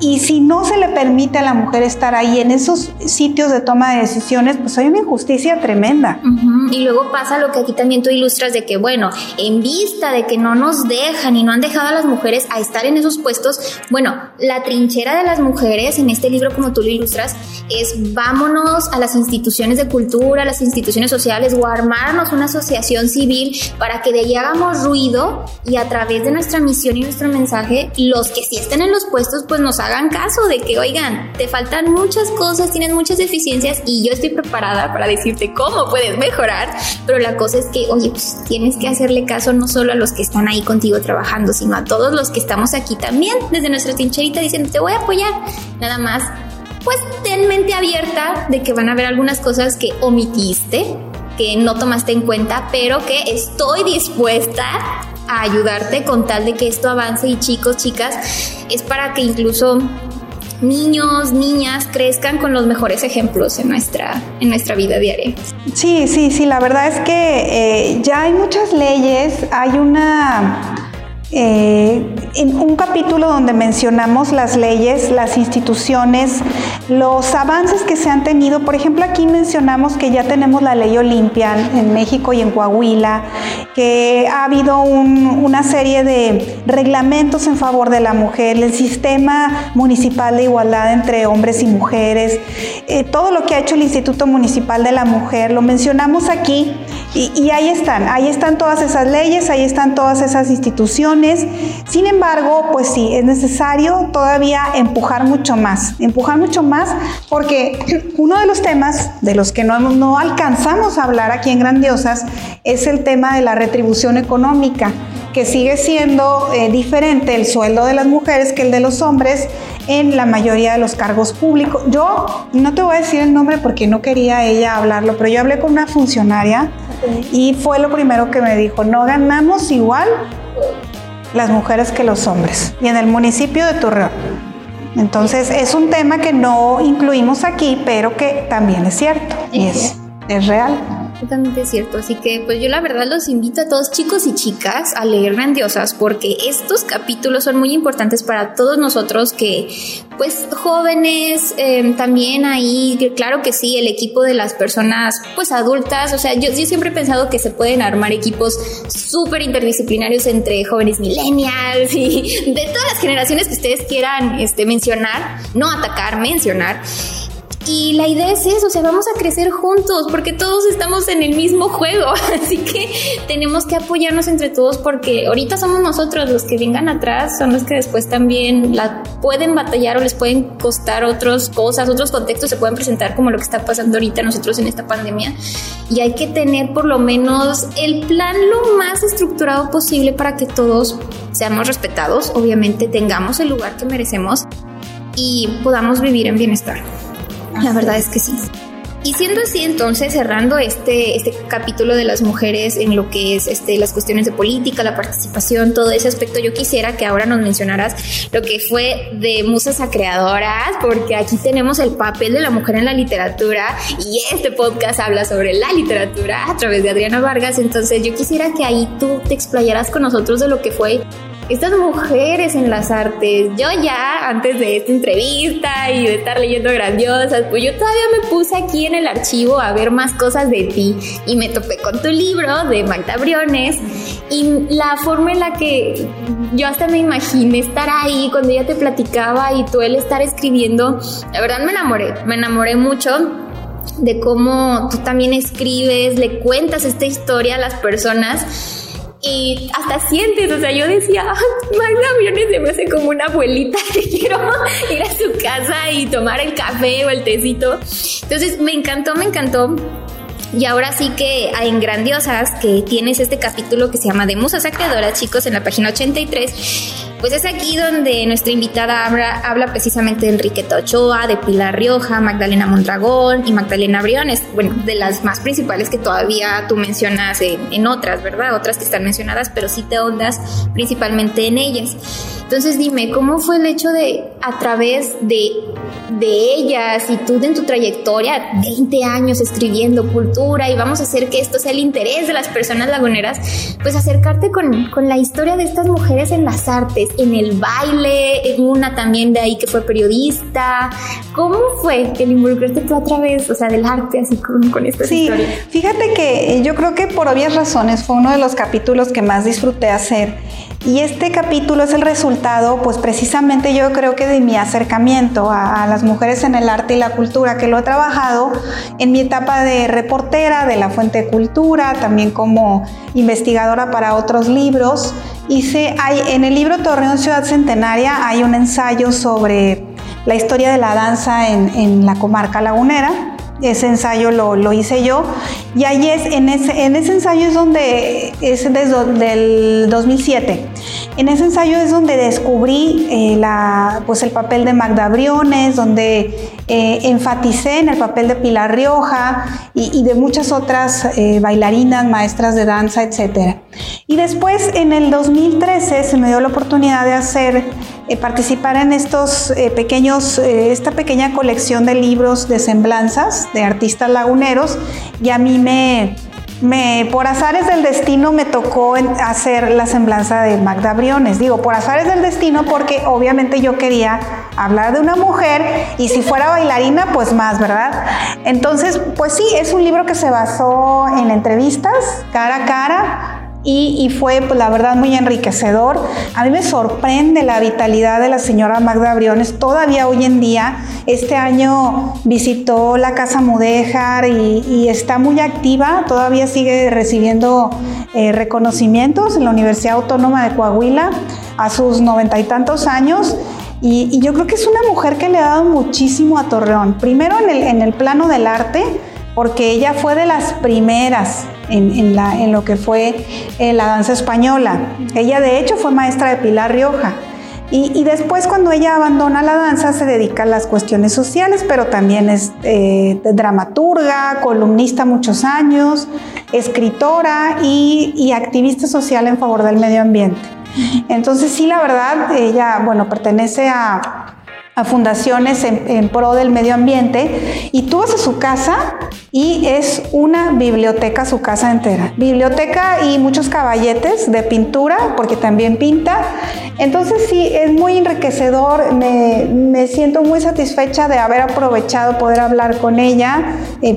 Y si no se le permite a la mujer estar ahí en esos sitios de toma de decisiones, pues hay una injusticia tremenda. Uh-huh. Y luego pasa lo que aquí también tú ilustras de que, bueno, en vista de que no nos dejan y no han dejado a las mujeres a estar en esos puestos, bueno, la trinchera de las mujeres en este libro, como tú lo ilustras, es vámonos a las instituciones de cultura, a las instituciones sociales, o armarnos una asociación civil para que de ahí hagamos ruido y a través de nuestra misión y nuestro mensaje, los que sí estén en los puestos pues nos hagan caso de que, oigan, te faltan muchas cosas, tienes muchas deficiencias y yo estoy preparada para decirte cómo puedes mejorar, pero la cosa es que, oye, pues tienes que hacerle caso no solo a los que están ahí contigo trabajando, sino a todos los que estamos aquí también desde nuestra trincherita diciendo, te voy a apoyar, nada más pues ten mente abierta de que van a haber algunas cosas que omitiste, que no tomaste en cuenta, pero que estoy dispuesta a ayudarte con tal de que esto avance. Y chicos, chicas, es para que incluso niños, niñas crezcan con los mejores ejemplos en nuestra vida diaria. Sí, la verdad es que ya hay muchas leyes, hay una... En un capítulo donde mencionamos las leyes, las instituciones, los avances que se han tenido. Por ejemplo, aquí mencionamos que ya tenemos la ley Olimpia en México y en Coahuila, que ha habido una serie de reglamentos en favor de la mujer, el sistema municipal de igualdad entre hombres y mujeres, todo lo que ha hecho el Instituto Municipal de la Mujer, lo mencionamos aquí. Y ahí están todas esas leyes, ahí están todas esas instituciones. Sin embargo, pues sí, es necesario todavía empujar mucho más, porque uno de los temas de los que no alcanzamos a hablar aquí en Grandiosas es el tema de la retribución económica, que sigue siendo diferente el sueldo de las mujeres que el de los hombres en la mayoría de los cargos públicos. Yo no te voy a decir el nombre porque no quería ella hablarlo, pero yo hablé con una funcionaria y fue lo primero que me dijo: no ganamos igual las mujeres que los hombres, y en el municipio de Torreón. Entonces es un tema que no incluimos aquí, pero que también es cierto y es real. Totalmente cierto, así que pues yo la verdad los invito a todos, chicos y chicas, a leer Grandiosas, porque estos capítulos son muy importantes para todos nosotros que pues jóvenes, también ahí, claro que sí, el equipo de las personas pues adultas. O sea, yo siempre he pensado que se pueden armar equipos súper interdisciplinarios entre jóvenes millennials y de todas las generaciones que ustedes quieran mencionar, no atacar, mencionar. Y la idea es eso, o sea, vamos a crecer juntos porque todos estamos en el mismo juego, así que tenemos que apoyarnos entre todos, porque ahorita somos nosotros, los que vengan atrás son los que después también la pueden batallar o les pueden costar otras cosas, otros contextos se pueden presentar, como lo que está pasando ahorita nosotros en esta pandemia, y hay que tener por lo menos el plan lo más estructurado posible para que todos seamos respetados, obviamente tengamos el lugar que merecemos y podamos vivir en bienestar. La verdad es que sí. Y siendo así, entonces, cerrando este capítulo de las mujeres en lo que es las cuestiones de política, la participación, todo ese aspecto, yo quisiera que ahora nos mencionaras lo que fue de musas a creadoras, porque aquí tenemos el papel de la mujer en la literatura y este podcast habla sobre la literatura a través de Adriana Vargas. Entonces yo quisiera que ahí tú te explayaras con nosotros de lo que fue estas mujeres en las artes. Yo ya, antes de esta entrevista y de estar leyendo Grandiosas, pues yo todavía me puse aquí en el archivo a ver más cosas de ti y me topé con tu libro de Magda Briones y la forma en la que yo hasta me imaginé estar ahí cuando ella te platicaba y tú el estar escribiendo. La verdad me enamoré mucho de cómo tú también escribes, le cuentas esta historia a las personas. Y hasta sientes, o sea, yo decía, Magda Briones se me hace como una abuelita que quiero ir a su casa y tomar el café o el tecito. Entonces me encantó. Y ahora sí que en Grandiosas, que tienes este capítulo que se llama De Musas a Creadoras, chicos, en la página 83, pues es aquí donde nuestra invitada habla precisamente de Enriqueta Ochoa, de Pilar Rioja, Magdalena Mondragón y Magdalena Briones, bueno, de las más principales que todavía tú mencionas en otras, ¿verdad? Otras que están mencionadas, pero sí te ahondas principalmente en ellas. Entonces dime, ¿cómo fue el hecho de, a través de ellas y tú en tu trayectoria, 20 años escribiendo cultura, y vamos a hacer que esto sea el interés de las personas laguneras, pues acercarte con la historia de estas mujeres en las artes, en el baile, en una también de ahí que fue periodista? ¿Cómo fue el involucrarte tú a través, o sea, del arte, así con estas historias? Sí, fíjate que yo creo que por obvias razones fue uno de los capítulos que más disfruté hacer, y este capítulo es el resultado, pues precisamente yo creo que de mi acercamiento a las mujeres en el arte y la cultura, que lo he trabajado en mi etapa de reportera de La Fuente de Cultura, también como investigadora para otros libros. En el libro Torreón, Ciudad Centenaria hay un ensayo sobre la historia de la danza en la comarca lagunera. Ese ensayo lo hice yo, y ahí en ese ensayo es donde, es desde el 2007, en ese ensayo es donde descubrí el papel de Magda Briones, donde enfaticé en el papel de Pilar Rioja y de muchas otras bailarinas, maestras de danza, etc. Y después en el 2013 se me dio la oportunidad de participar en esta pequeña colección de libros de semblanzas de artistas laguneros, y a mí me Por azares del destino me tocó hacer la semblanza de Magda Briones. Digo, por azares del destino porque obviamente yo quería hablar de una mujer y si fuera bailarina, pues más, ¿verdad? Entonces, pues sí, es un libro que se basó en entrevistas cara a cara. Y fue, pues, la verdad, muy enriquecedor. A mí me sorprende la vitalidad de la señora Magda Briones. Todavía hoy en día, este año visitó la Casa Mudéjar y está muy activa. Todavía sigue recibiendo reconocimientos en la Universidad Autónoma de Coahuila a sus 90 y tantos años. Y yo creo que es una mujer que le ha dado muchísimo a Torreón. Primero en el plano del arte, porque ella fue de las primeras en lo que fue la danza española. Ella, de hecho, fue maestra de Pilar Rioja. Y después, cuando ella abandona la danza, se dedica a las cuestiones sociales, pero también es dramaturga, columnista muchos años, escritora y activista social en favor del medio ambiente. Entonces, sí, la verdad, ella, bueno, pertenece a fundaciones en pro del medio ambiente, y tú vas a su casa y es una biblioteca, su casa entera. Biblioteca y muchos caballetes de pintura, porque también pinta. Entonces sí, es muy enriquecedor, me siento muy satisfecha de haber aprovechado poder hablar con ella,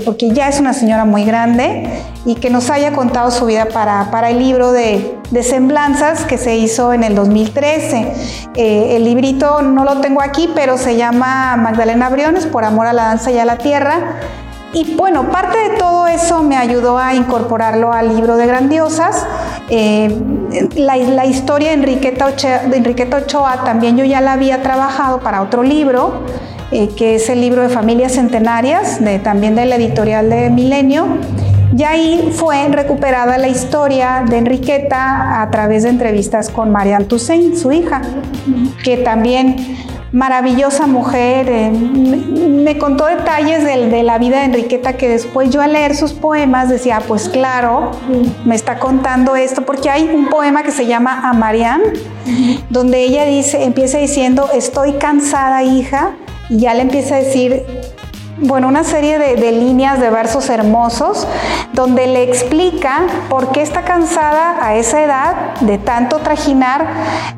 porque ya es una señora muy grande, y que nos haya contado su vida para el libro de semblanzas que se hizo en el 2013. El librito no lo tengo aquí, pero se llama Magdalena Briones, por amor a la danza y a la tierra. Y bueno, parte de todo eso me ayudó a incorporarlo al libro de Grandiosas. La historia de Enriqueta Ochoa también yo ya la había trabajado para otro libro, que es el libro de Familias Centenarias, también de la editorial de Milenio. Y ahí fue recuperada la historia de Enriqueta a través de entrevistas con Marianne Toussaint, su hija, que también, maravillosa mujer, me contó detalles de la vida de Enriqueta, que después yo al leer sus poemas decía, pues claro, me está contando esto, porque hay un poema que se llama A Marianne, donde ella empieza diciendo, estoy cansada, hija, y ya le empieza a decir, bueno, una serie de líneas de versos hermosos donde le explica por qué está cansada a esa edad de tanto trajinar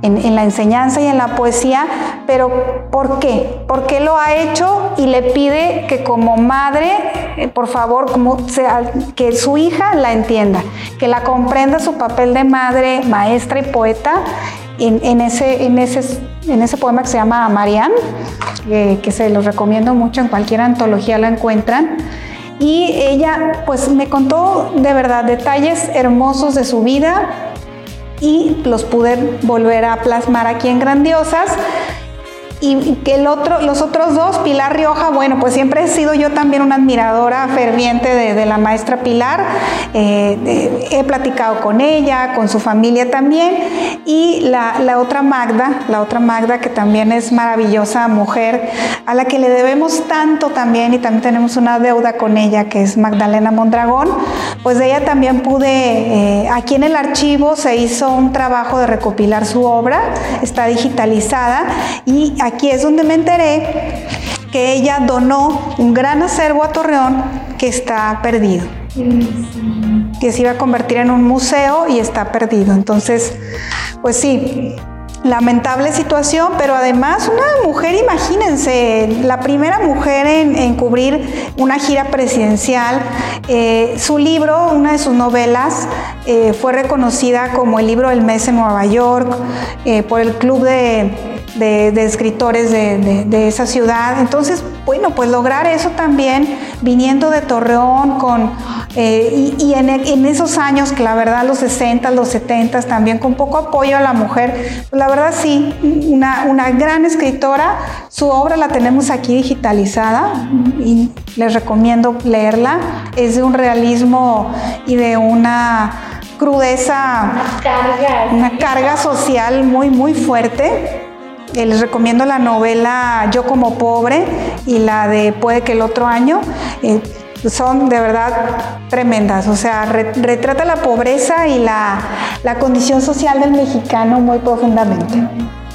en la enseñanza y en la poesía, pero ¿por qué lo ha hecho? Y le pide que como madre, por favor, que su hija la entienda, que la comprenda su papel de madre, maestra y poeta en ese poema que se llama A Marianne, que se los recomiendo mucho, en cualquier antología la encuentran. Y ella, pues, me contó de verdad detalles hermosos de su vida y los pude volver a plasmar aquí en Grandiosas. Y que los otros dos, Pilar Rioja, bueno, pues siempre he sido yo también una admiradora ferviente de la maestra Pilar. He platicado con ella, con su familia también. Y la otra Magda, que también es maravillosa mujer, a la que le debemos tanto también, y también tenemos una deuda con ella, que es Magdalena Mondragón. Pues de ella también aquí en el archivo se hizo un trabajo de recopilar su obra, está digitalizada, y aquí es donde me enteré que ella donó un gran acervo a Torreón que está perdido, que se iba a convertir en un museo y está perdido. Entonces, pues sí, lamentable situación, pero además una mujer, imagínense, la primera mujer en cubrir una gira presidencial. Su libro, una de sus novelas, fue reconocida como el libro del mes en Nueva York, por el Club de escritores de esa ciudad. Entonces, bueno, pues lograr eso también viniendo de Torreón en esos años, que la verdad los 60, los 70, también con poco apoyo a la mujer, pues la verdad sí, una gran escritora. Su obra la tenemos aquí digitalizada y les recomiendo leerla. Es de un realismo y de una crudeza, una carga social muy, muy fuerte. Les recomiendo la novela Yo como pobre y la de Puede que el otro año. Son de verdad tremendas, o sea, retrata la pobreza y la condición social del mexicano muy profundamente.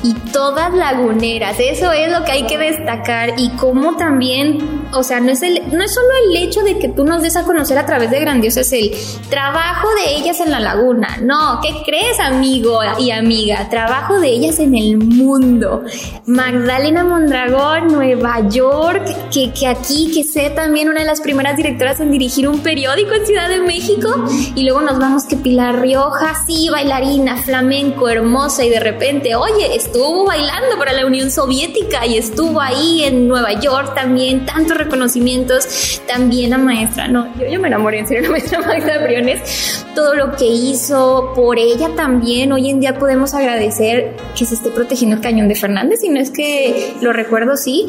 y todas laguneras. Eso es lo que hay que destacar. Y como también, o sea, no es solo el hecho de que tú nos des a conocer a través de Grandiosas el trabajo de ellas en la laguna. No, ¿qué crees, amigo y amiga? Trabajo de ellas en el mundo. Magdalena Mondragón, Nueva York, que aquí, que sé también una de las primeras directoras en dirigir un periódico en Ciudad de México. Y luego nos vamos que Pilar Rioja, sí, bailarina, flamenco, hermosa, y de repente, oye, estuvo bailando para la Unión Soviética y estuvo ahí en Nueva York también, tantos reconocimientos, también la maestra, no, yo me enamoré en serio de la maestra Magda Briones, todo lo que hizo por ella también. Hoy en día podemos agradecer que se esté protegiendo el Cañón de Fernández, y no es que lo recuerdo, sí,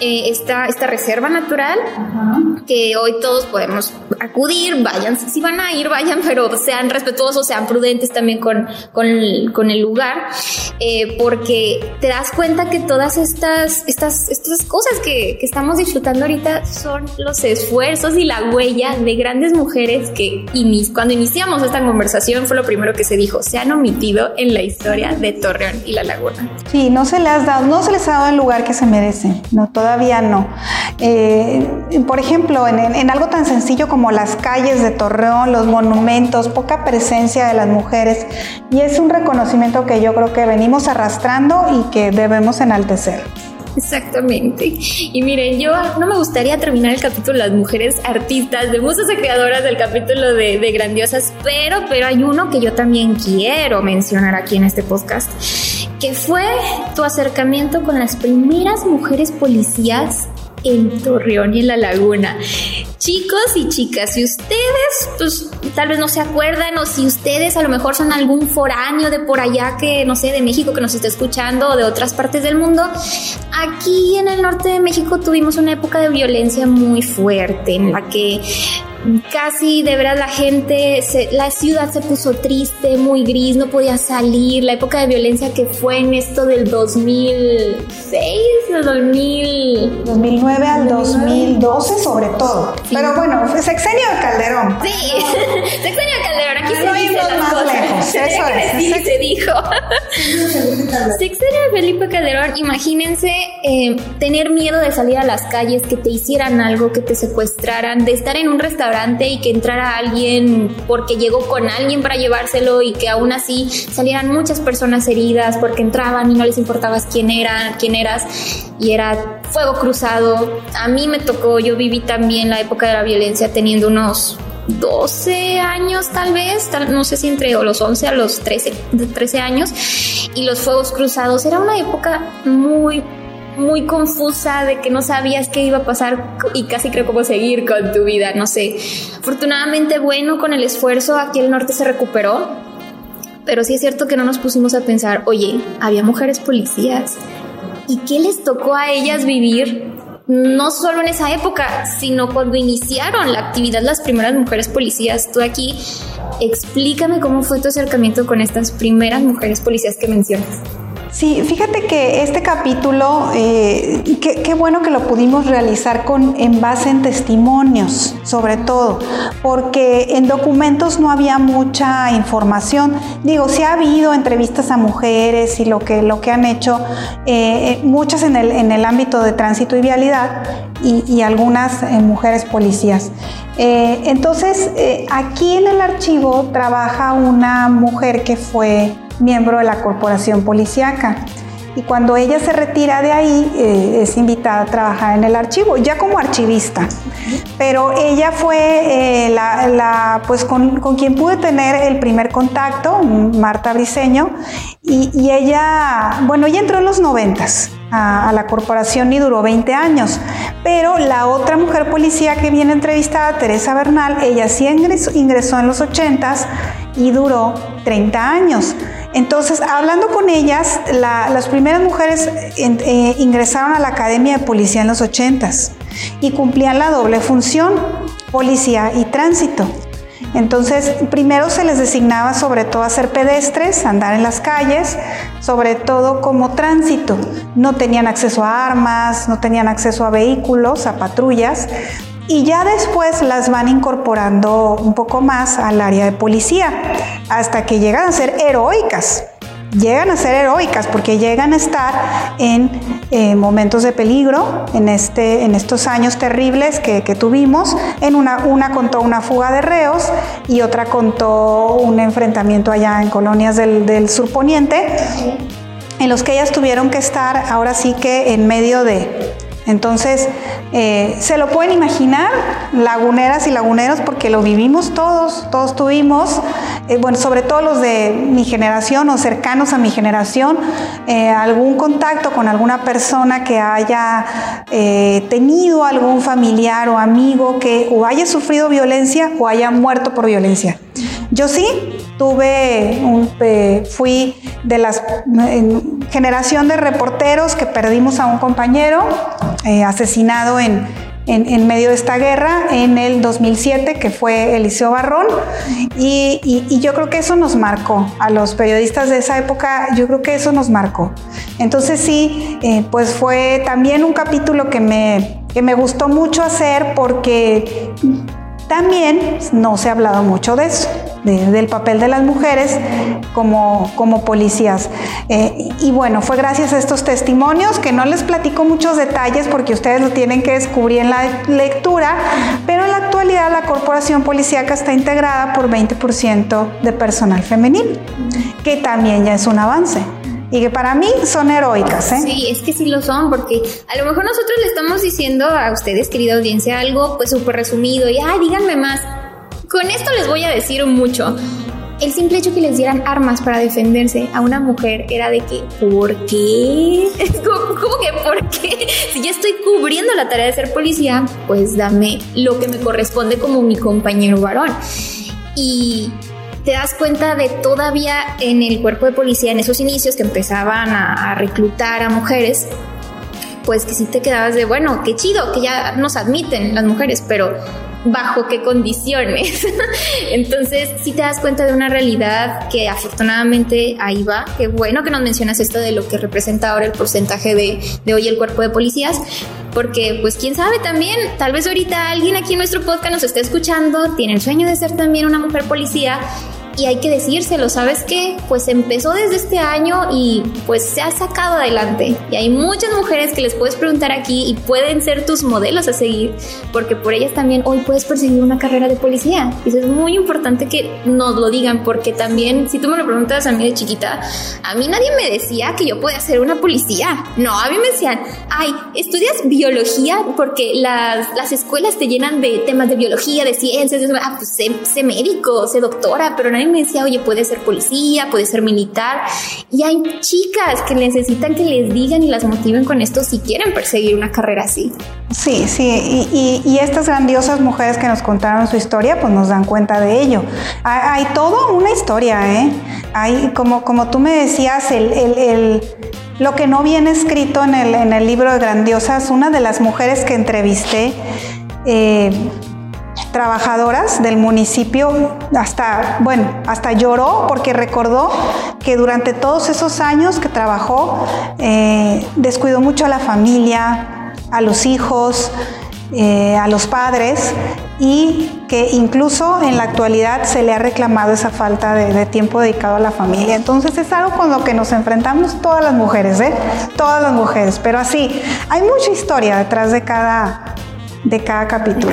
esta reserva natural, uh-huh, que hoy todos podemos acudir. Vayan, si van a ir, vayan, pero sean respetuosos, sean prudentes también con el lugar, porque te das cuenta que todas estas cosas que estamos disfrutando ahorita son los esfuerzos y la huella de grandes mujeres que cuando iniciamos esta conversación fue lo primero que se dijo: se han omitido en la historia de Torreón y la Laguna. Sí, no se les ha dado el lugar que se merecen, no, todavía no. Por ejemplo, en algo tan sencillo como las calles de Torreón, los monumentos, poca presencia de las mujeres, y es un reconocimiento que yo creo que venimos arrastrando y que debemos enaltecer. Exactamente. Y miren, yo no me gustaría terminar el capítulo de las mujeres artistas, de musas y creadoras, del capítulo de Grandiosas, pero hay uno que yo también quiero mencionar aquí en este podcast, que fue tu acercamiento con las primeras mujeres policías en Torreón y en la Laguna. Chicos y chicas, si ustedes pues tal vez no se acuerdan, o si ustedes a lo mejor son algún foráneo de por allá, que no sé, de México, que nos está escuchando, o de otras partes del mundo, aquí en el norte de México tuvimos una época de violencia muy fuerte en la que casi de verdad la ciudad se puso triste, muy gris, no podía salir. La época de violencia que fue en esto del 2006 o 2009 al 2012 sobre todo, sí. Pero bueno, sexenio de Calderón. Sí, sexenio de Calderón, aquí no se dice las cosas. Lejos, eso es. Sí, se dijo. Sexenio de Felipe Calderón. Imagínense tener miedo de salir a las calles, que te hicieran algo, que te secuestraran, de estar en un restaurante y que entrara alguien porque llegó con alguien para llevárselo, y que aún así salieran muchas personas heridas porque entraban y no les importabas quién eras, y era fuego cruzado. A mí me tocó, yo viví también la época de la violencia teniendo unos 12 años tal vez, no sé si entre los 11 a los 13 años, y los fuegos cruzados. Era una época muy muy confusa, de que no sabías qué iba a pasar y casi creo cómo seguir con tu vida, no sé. Afortunadamente, bueno, con el esfuerzo aquí el norte se recuperó, pero sí es cierto que no nos pusimos a pensar, oye, había mujeres policías, ¿y qué les tocó a ellas vivir? No solo en esa época, sino cuando iniciaron la actividad las primeras mujeres policías. Tú aquí, explícame cómo fue tu acercamiento con estas primeras mujeres policías que mencionas. Sí, fíjate que este capítulo, qué bueno que lo pudimos realizar en base en testimonios, sobre todo, porque en documentos no había mucha información. Digo, sí ha habido entrevistas a mujeres y lo que han hecho, muchas en el ámbito de tránsito y vialidad, y algunas mujeres policías. Entonces, aquí en el archivo trabaja una mujer que fue miembro de la corporación policíaca, y cuando ella se retira de ahí es invitada a trabajar en el archivo, ya como archivista, pero ella fue pues con quien pude tener el primer contacto, Marta Briceño, y ella, bueno, ella entró en los 90s a la corporación y duró 20 años, pero la otra mujer policía que viene entrevistada, Teresa Bernal, ella sí ingresó en los 80s y duró 30 años. Entonces, hablando con ellas, las primeras mujeres ingresaron a la Academia de Policía en los 80s y cumplían la doble función, policía y tránsito. Entonces, primero se les designaba sobre todo a ser pedestres, andar en las calles, sobre todo como tránsito. No tenían acceso a armas, no tenían acceso a vehículos, a patrullas, y ya después las van incorporando un poco más al área de policía, hasta que llegan a ser heroicas. llegan a ser heroicas porque llegan a estar en momentos de peligro, en estos años terribles que tuvimos. En una contó una fuga de reos y otra contó un enfrentamiento allá en colonias del surponiente, en los que ellas tuvieron que estar ahora sí que en medio de... Entonces, se lo pueden imaginar, laguneras y laguneros, porque lo vivimos todos tuvimos, sobre todo los de mi generación o cercanos a mi generación, algún contacto con alguna persona que haya tenido algún familiar o amigo que o haya sufrido violencia o haya muerto por violencia. Yo sí fui de la generación de reporteros que perdimos a un compañero asesinado en medio de esta guerra en el 2007, que fue Eliseo Barrón, y yo creo que eso nos marcó a los periodistas de esa época, yo creo que eso nos marcó. Entonces sí, pues fue también un capítulo que me gustó mucho hacer, porque también no se ha hablado mucho de eso, del papel de las mujeres como policías. Y bueno, fue gracias a estos testimonios, que no les platico muchos detalles porque ustedes lo tienen que descubrir en la lectura, pero en la actualidad la corporación policíaca está integrada por 20% de personal femenino, que también ya es un avance. Y que para mí son heroicas, ¿eh? Sí, es que sí lo son, porque a lo mejor nosotros le estamos diciendo a ustedes, querida audiencia, algo pues súper resumido y díganme más. Con esto les voy a decir mucho. El simple hecho que les dieran armas para defenderse a una mujer era de que, ¿por qué? ¿Cómo que por qué? Si ya estoy cubriendo la tarea de ser policía, pues dame lo que me corresponde como mi compañero varón. Y te das cuenta de todavía en el cuerpo de policía, en esos inicios que empezaban a reclutar a mujeres, pues que sí te quedabas de, bueno, qué chido que ya nos admiten las mujeres, pero ¿bajo qué condiciones? Entonces sí te das cuenta de una realidad que afortunadamente ahí va. Qué bueno que nos mencionas esto de lo que representa ahora el porcentaje de hoy el cuerpo de policías, porque pues quién sabe también, tal vez ahorita alguien aquí en nuestro podcast nos esté escuchando, tiene el sueño de ser también una mujer policía. Y hay que decírselo, ¿sabes qué? Pues empezó desde este año y pues se ha sacado adelante. Y hay muchas mujeres que les puedes preguntar aquí y pueden ser tus modelos a seguir, porque por ellas también hoy puedes perseguir una carrera de policía. Y eso es muy importante que nos lo digan, porque también, si tú me lo preguntas a mí de chiquita, a mí nadie me decía que yo podía ser una policía. No, a mí me decían, ay, estudias biología porque las escuelas te llenan de temas de biología, de ciencias, de... Ah, pues sé médico, sé doctora, pero nadie me decía, oye, puede ser policía, puede ser militar. Y hay chicas que necesitan que les digan y las motiven con esto si quieren perseguir una carrera así. Sí, y estas grandiosas mujeres que nos contaron su historia, pues nos dan cuenta de ello. Hay toda una historia, ¿eh? Hay, como tú me decías, lo que no viene escrito en el libro de Grandiosas. Una de las mujeres que entrevisté, trabajadoras del municipio, hasta lloró porque recordó que durante todos esos años que trabajó descuidó mucho a la familia, a los hijos, a los padres, y que incluso en la actualidad se le ha reclamado esa falta de tiempo dedicado a la familia. Entonces es algo con lo que nos enfrentamos todas las mujeres, todas las mujeres. Pero así, hay mucha historia detrás de cada capítulo.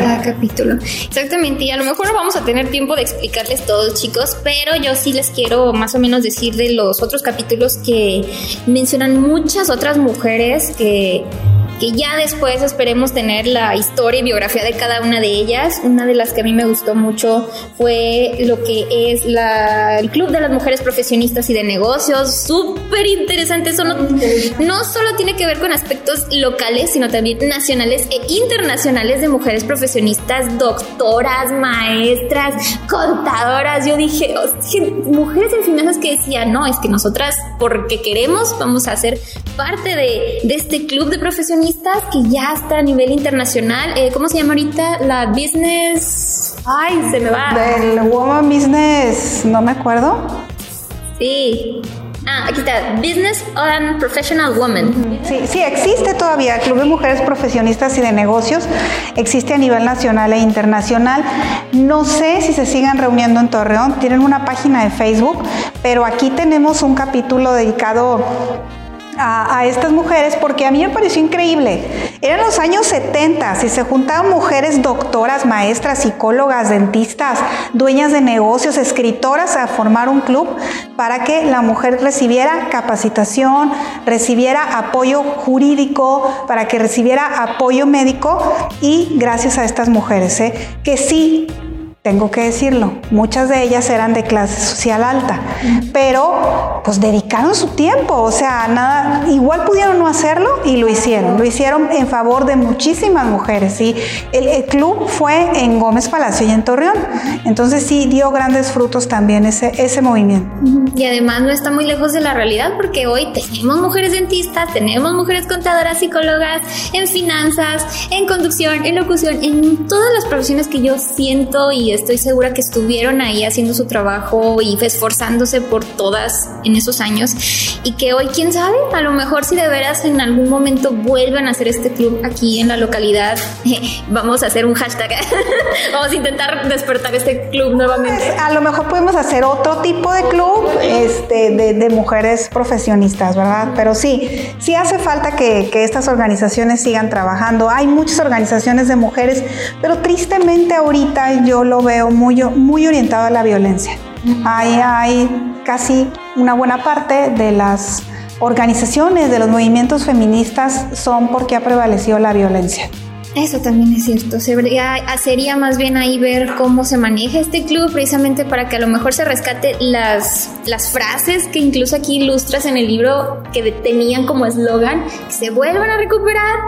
Exactamente, y a lo mejor no vamos a tener tiempo de explicarles todos, chicos, pero yo sí les quiero más o menos decir de los otros capítulos que mencionan muchas otras mujeres que ya después esperemos tener la historia y biografía de cada una de ellas. Una de las que a mí me gustó mucho fue lo que es el Club de las Mujeres Profesionistas y de Negocios. Súper interesante. Eso no solo tiene que ver con aspectos locales, sino también nacionales e internacionales, de mujeres profesionistas, doctoras, maestras, contadoras. Yo dije, mujeres en finanzas que decían, no, es que nosotras, porque queremos, vamos a ser parte de este club de profesionistas que ya está a nivel internacional. ¿Cómo se llama ahorita? La business... Ay, se me va. Del Woman Business, no me acuerdo. Sí. Ah, aquí está, Business and Professional Women. Sí, sí, existe todavía, Club de Mujeres Profesionistas y de Negocios, existe a nivel nacional e internacional. No sé si se sigan reuniendo en Torreón, tienen una página de Facebook, pero aquí tenemos un capítulo dedicado a estas mujeres, porque a mí me pareció increíble. Eran los años 70 y se juntaban mujeres doctoras, maestras, psicólogas, dentistas, dueñas de negocios, escritoras, a formar un club para que la mujer recibiera capacitación, recibiera apoyo jurídico, para que recibiera apoyo médico, y gracias a estas mujeres, que sí, tengo que decirlo, muchas de ellas eran de clase social alta, pero pues dedicaron su tiempo, o sea, nada, igual pudieron no hacerlo y lo hicieron en favor de muchísimas mujeres. Sí, el club fue en Gómez Palacio y en Torreón, entonces sí dio grandes frutos también ese movimiento. Y además no está muy lejos de la realidad, porque hoy tenemos mujeres dentistas, tenemos mujeres contadoras, psicólogas, en finanzas, en conducción, en locución, en todas las profesiones que yo siento y estoy segura que estuvieron ahí haciendo su trabajo y esforzándose por todas en esos años, y que hoy, quién sabe, a lo mejor si de veras en algún momento vuelven a hacer este club aquí en la localidad, vamos a hacer un hashtag, vamos a intentar despertar este club nuevamente. Pues a lo mejor podemos hacer otro tipo de club de mujeres profesionistas, ¿verdad? Pero sí, sí hace falta que estas organizaciones sigan trabajando. Hay muchas organizaciones de mujeres, pero tristemente ahorita yo lo veo muy, muy orientado a la violencia. Hay casi una buena parte de las organizaciones, de los movimientos feministas, son porque ha prevalecido la violencia. Eso también es cierto. Sería más bien ahí ver cómo se maneja este club, precisamente para que a lo mejor se rescate las frases que incluso aquí ilustras en el libro, que tenían como eslogan, que se vuelvan a recuperar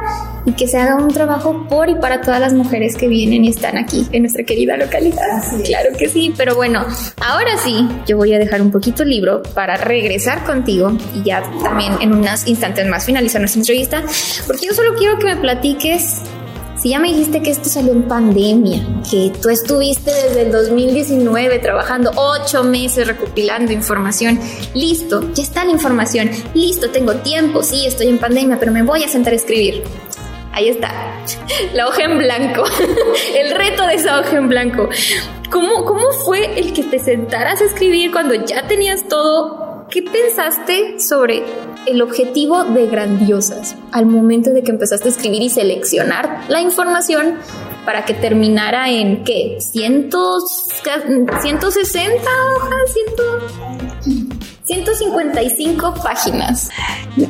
y que se haga un trabajo por y para todas las mujeres que vienen y están aquí en nuestra querida localidad. Claro que sí, pero bueno, ahora sí, yo voy a dejar un poquito el libro para regresar contigo y ya también en unos instantes más finalizar nuestra entrevista, porque yo solo quiero que me platiques. Si ya me dijiste que esto salió en pandemia, que tú estuviste desde el 2019 trabajando 8 meses recopilando información, listo, ya está la información, listo, tengo tiempo, sí, estoy en pandemia, pero me voy a sentar a escribir. Ahí está, la hoja en blanco, el reto de esa hoja en blanco. ¿Cómo fue el que te sentaras a escribir cuando ya tenías todo? ¿Qué pensaste sobre el objetivo de Grandiosas al momento de que empezaste a escribir y seleccionar la información para que terminara en qué? ¿160 hojas? 155 páginas.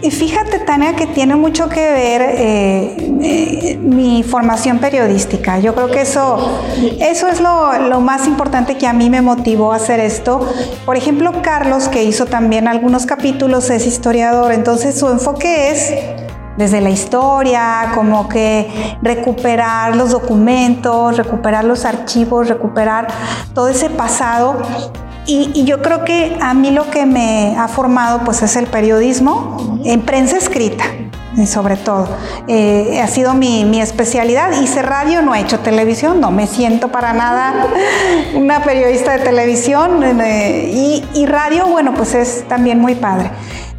Fíjate, Tania, que tiene mucho que ver mi formación periodística. Yo creo que eso es lo más importante que a mí me motivó a hacer esto. Por ejemplo, Carlos, que hizo también algunos capítulos, es historiador, entonces su enfoque es desde la historia, como que recuperar los documentos, recuperar los archivos, recuperar todo ese pasado. Y yo creo que a mí lo que me ha formado pues es el periodismo en prensa escrita, sobre todo. Ha sido mi especialidad. Hice radio, no he hecho televisión, no me siento para nada una periodista de televisión. Y radio, bueno, pues es también muy padre.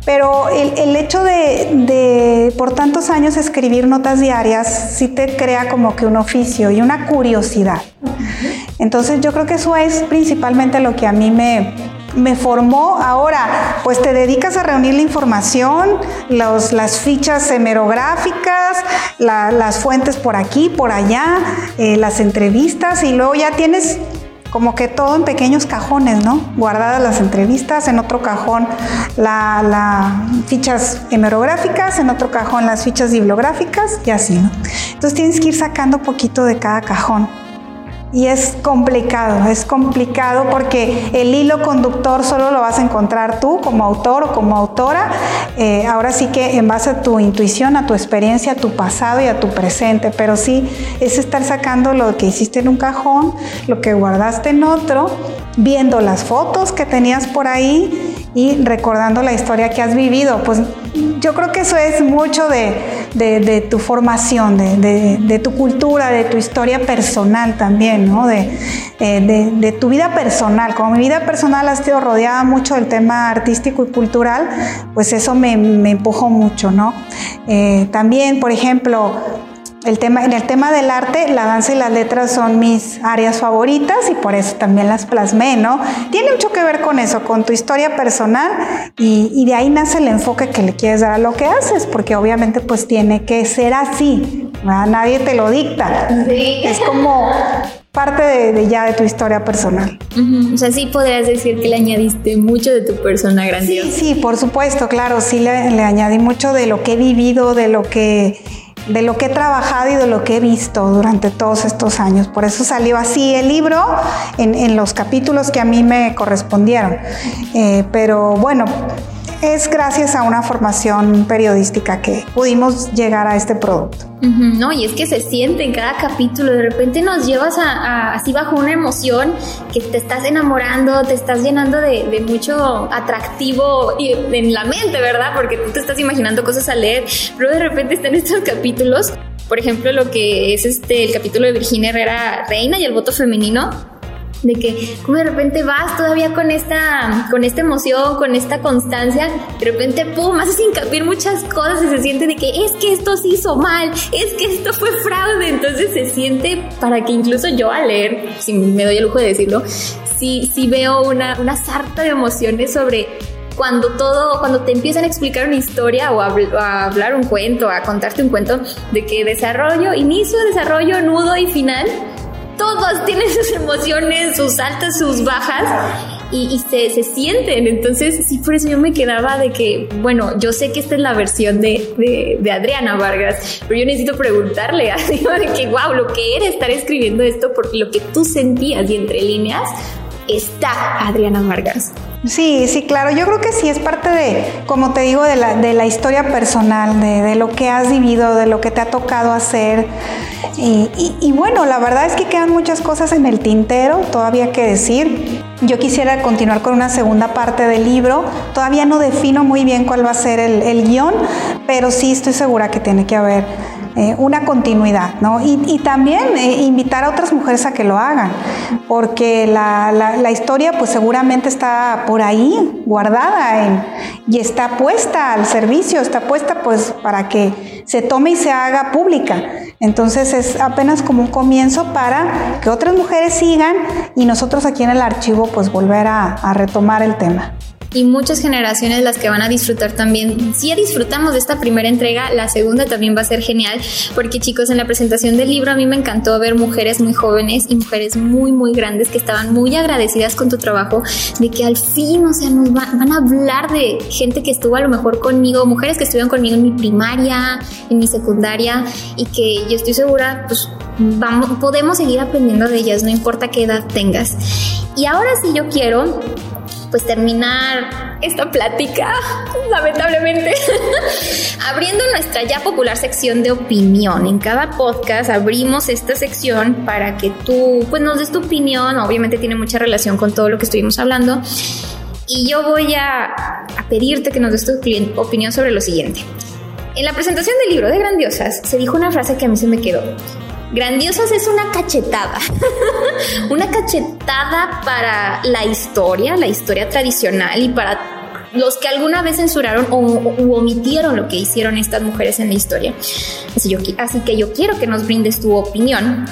Pero el hecho de por tantos años escribir notas diarias sí te crea como que un oficio y una curiosidad. Entonces yo creo que eso es principalmente lo que a mí me formó. Ahora, pues te dedicas a reunir la información, las fichas hemerográficas, las fuentes por aquí, por allá, las entrevistas, y luego ya tienes como que todo en pequeños cajones, ¿no? Guardadas las entrevistas, en otro cajón las fichas hemerográficas, en otro cajón las fichas bibliográficas y así, ¿no? Entonces tienes que ir sacando poquito de cada cajón. Y es complicado porque el hilo conductor solo lo vas a encontrar tú como autor o como autora. Ahora sí que en base a tu intuición, a tu experiencia, a tu pasado y a tu presente, pero sí es estar sacando lo que hiciste en un cajón, lo que guardaste en otro, viendo las fotos que tenías por ahí y recordando la historia que has vivido. Pues yo creo que eso es mucho de tu formación, de tu cultura, de tu historia personal también, ¿no? De tu vida personal. Como mi vida personal ha sido rodeada mucho del tema artístico y cultural, pues eso me empujó mucho, ¿no? También, por ejemplo, en el tema del arte, la danza y las letras son mis áreas favoritas y por eso también las plasmé, ¿no? Tiene mucho que ver con eso, con tu historia personal, y de ahí nace el enfoque que le quieres dar a lo que haces, porque obviamente pues tiene que ser así, ¿verdad? Nadie te lo dicta. Sí. Es como parte de tu historia personal. Uh-huh. O sea, sí podrías decir que le añadiste mucho de tu persona grandiosa. Sí, por supuesto, claro, sí le añadí mucho de lo que he vivido, de lo que he trabajado y de lo que he visto durante todos estos años. Por eso salió así el libro en los capítulos que a mí me correspondieron. Pero bueno, es gracias a una formación periodística que pudimos llegar a este producto. Uh-huh, no, y es que se siente en cada capítulo, de repente nos llevas a así bajo una emoción que te estás enamorando, te estás llenando de mucho atractivo en la mente, ¿verdad? Porque tú te estás imaginando cosas a leer, pero de repente están estos capítulos, por ejemplo, lo que es el capítulo de Virginia Herrera Reina y el voto femenino, de que como de repente vas todavía con esta emoción, con esta constancia, de repente pum, haces hincapié en muchas cosas y se siente de que es que esto se hizo mal, es que esto fue fraude, entonces se siente para que incluso yo al leer, si me doy el lujo de decirlo, sí veo una sarta de emociones sobre cuando te empiezan a explicar una historia o a hablar un cuento, a contarte un cuento de que desarrollo, inicio, desarrollo, nudo y final. Todos tienen sus emociones, sus altas, sus bajas, y se sienten. Entonces, sí, por eso yo me quedaba de que, bueno, yo sé que esta es la versión de Adriana Vargas, pero yo necesito preguntarle a Adriana de que, wow, lo que era estar escribiendo esto, porque lo que tú sentías y entre líneas está Adriana Vargas. Sí, claro, yo creo que sí es parte de, como te digo, de la historia personal, de lo que has vivido, de lo que te ha tocado hacer, y bueno, la verdad es que quedan muchas cosas en el tintero todavía que decir. Yo quisiera continuar con una segunda parte del libro, todavía no defino muy bien cuál va a ser el guión, pero sí estoy segura que tiene que haber una continuidad, ¿no? Y también invitar a otras mujeres a que lo hagan, porque la historia pues seguramente está por ahí guardada y está puesta al servicio, está puesta pues para que se tome y se haga pública. Entonces es apenas como un comienzo para que otras mujeres sigan y nosotros aquí en el archivo pues volver a retomar el tema. Y muchas generaciones las que van a disfrutar también. Si ya disfrutamos de esta primera entrega, la segunda también va a ser genial, porque chicos, en la presentación del libro a mí me encantó ver mujeres muy jóvenes y mujeres muy muy grandes que estaban muy agradecidas con tu trabajo, de que al fin, o sea, nos van a hablar de gente que estuvo a lo mejor conmigo, mujeres que estuvieron conmigo en mi primaria, en mi secundaria, y que yo estoy segura, pues podemos seguir aprendiendo de ellas, no importa qué edad tengas. Y ahora sí yo quiero pues terminar esta plática, lamentablemente, abriendo nuestra ya popular sección de opinión. En cada podcast abrimos esta sección para que tú pues nos des tu opinión. Obviamente tiene mucha relación con todo lo que estuvimos hablando. Y yo voy a pedirte que nos des tu opinión sobre lo siguiente. En la presentación del libro de Grandiosas se dijo una frase que a mí se me quedó. Grandiosas es una cachetada, una cachetada para la historia tradicional y para los que alguna vez censuraron u omitieron lo que hicieron estas mujeres en la historia. Así que yo quiero que nos brindes tu opinión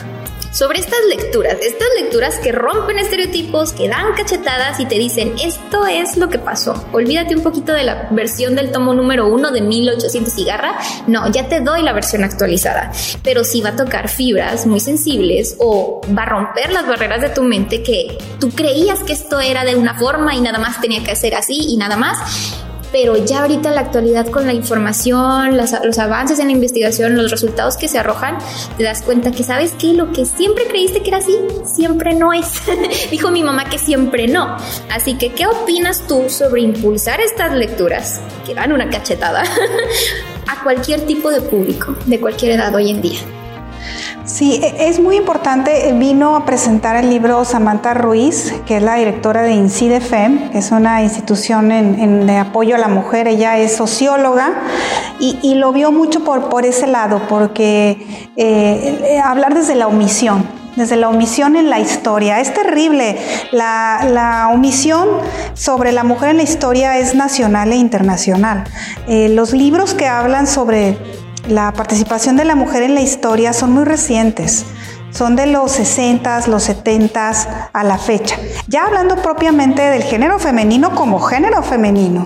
sobre estas lecturas que rompen estereotipos, que dan cachetadas y te dicen esto es lo que pasó. Olvídate un poquito de la versión del tomo número 1 de 1800 y garra. No, ya te doy la versión actualizada, pero sí va a tocar fibras muy sensibles o va a romper las barreras de tu mente que tú creías que esto era de una forma y nada más tenía que ser así y nada más. Pero ya ahorita en la actualidad, con la información, los avances en la investigación, los resultados que se arrojan, te das cuenta que, ¿sabes qué? Lo que siempre creíste que era así, siempre no es. Dijo mi mamá que siempre no. Así que, ¿qué opinas tú sobre impulsar estas lecturas, que dan una cachetada, a cualquier tipo de público, de cualquier edad hoy en día? Sí, es muy importante. Vino a presentar el libro Samantha Ruiz, que es la directora de INCIDEFEM, que es una institución de apoyo a la mujer. Ella es socióloga y lo vio mucho por ese lado, porque hablar desde la omisión en la historia. Es terrible. La omisión sobre la mujer en la historia es nacional e internacional. Los libros que hablan sobre la participación de la mujer en la historia son muy recientes. Son de los 60s, los 70s a la fecha. Ya hablando propiamente del género femenino como género femenino,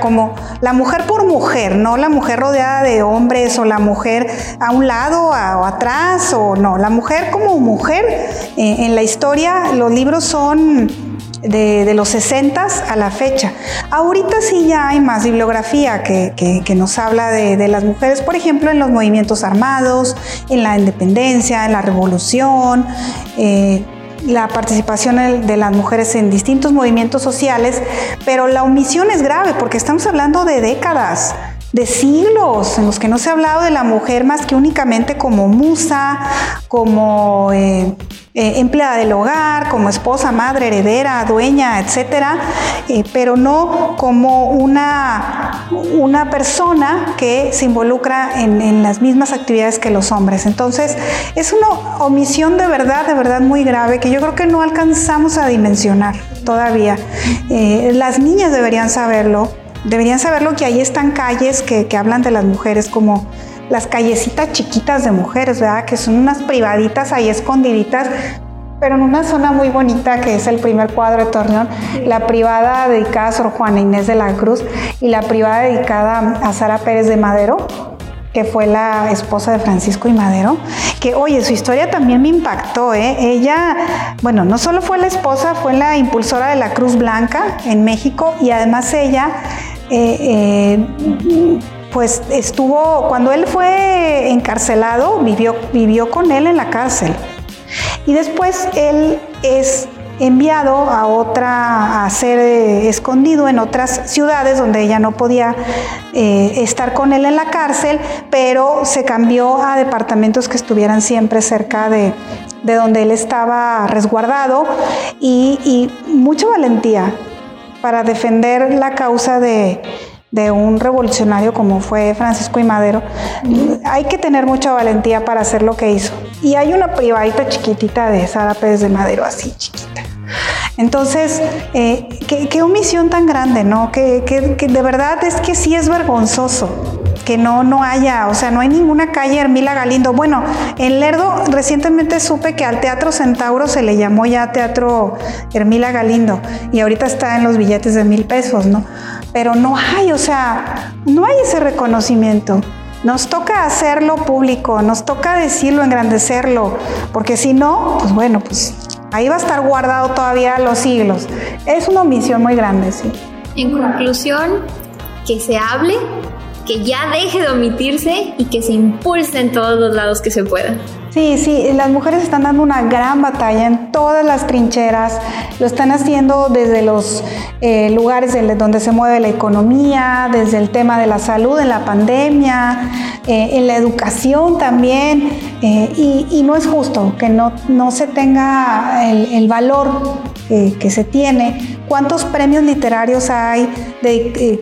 como la mujer por mujer, no la mujer rodeada de hombres o la mujer a un lado o atrás, o no, la mujer como mujer en la historia. Los libros son de los 60s a la fecha. Ahorita sí ya hay más bibliografía que nos habla de las mujeres, por ejemplo, en los movimientos armados, en la independencia, en la revolución, la participación de las mujeres en distintos movimientos sociales, pero la omisión es grave porque estamos hablando de décadas, de siglos en los que no se ha hablado de la mujer más que únicamente como musa, como empleada del hogar, como esposa, madre, heredera, dueña, etcétera, pero no como una persona que se involucra en las mismas actividades que los hombres. Entonces, es una omisión de verdad muy grave que yo creo que no alcanzamos a dimensionar todavía. Las niñas deberían saberlo, que ahí están calles que hablan de las mujeres, como las callecitas chiquitas de mujeres, ¿verdad? Que son unas privaditas ahí escondiditas, pero en una zona muy bonita que es el primer cuadro de Torreón, la privada dedicada a Sor Juana Inés de la Cruz y la privada dedicada a Sara Pérez de Madero, que fue la esposa de Francisco I. Madero, que, oye, su historia también me impactó, ¿eh? Ella, no solo fue la esposa, fue la impulsora de la Cruz Blanca en México, y además ella, pues estuvo, cuando él fue encarcelado, vivió con él en la cárcel. Y después él es enviado a ser escondido en otras ciudades donde ella no podía estar con él en la cárcel, pero se cambió a departamentos que estuvieran siempre cerca de donde él estaba resguardado, y mucha valentía para defender la causa de un revolucionario como fue Francisco I. Madero. Hay que tener mucha valentía para hacer lo que hizo. Y hay una privadita chiquitita de Sara Pérez de Madero, así chiquita. Entonces, qué omisión tan grande, ¿no? Que de verdad es que sí es vergonzoso que no haya, no hay ninguna calle Hermila Galindo. En Lerdo recientemente supe que al Teatro Centauro se le llamó ya Teatro Hermila Galindo y ahorita está en los billetes de $1,000, ¿no? Pero no hay, no hay ese reconocimiento. Nos toca hacerlo público, nos toca decirlo, engrandecerlo, porque si no, pues ahí va a estar guardado todavía los siglos. Es una omisión muy grande, sí. En conclusión, que se hable, que ya deje de omitirse y que se impulse en todos los lados que se pueda. Sí, las mujeres están dando una gran batalla en todas las trincheras, lo están haciendo desde los lugares donde se mueve la economía, desde el tema de la salud, en la pandemia, en la educación también, y no es justo que no se tenga el valor que se tiene. ¿Cuántos premios literarios hay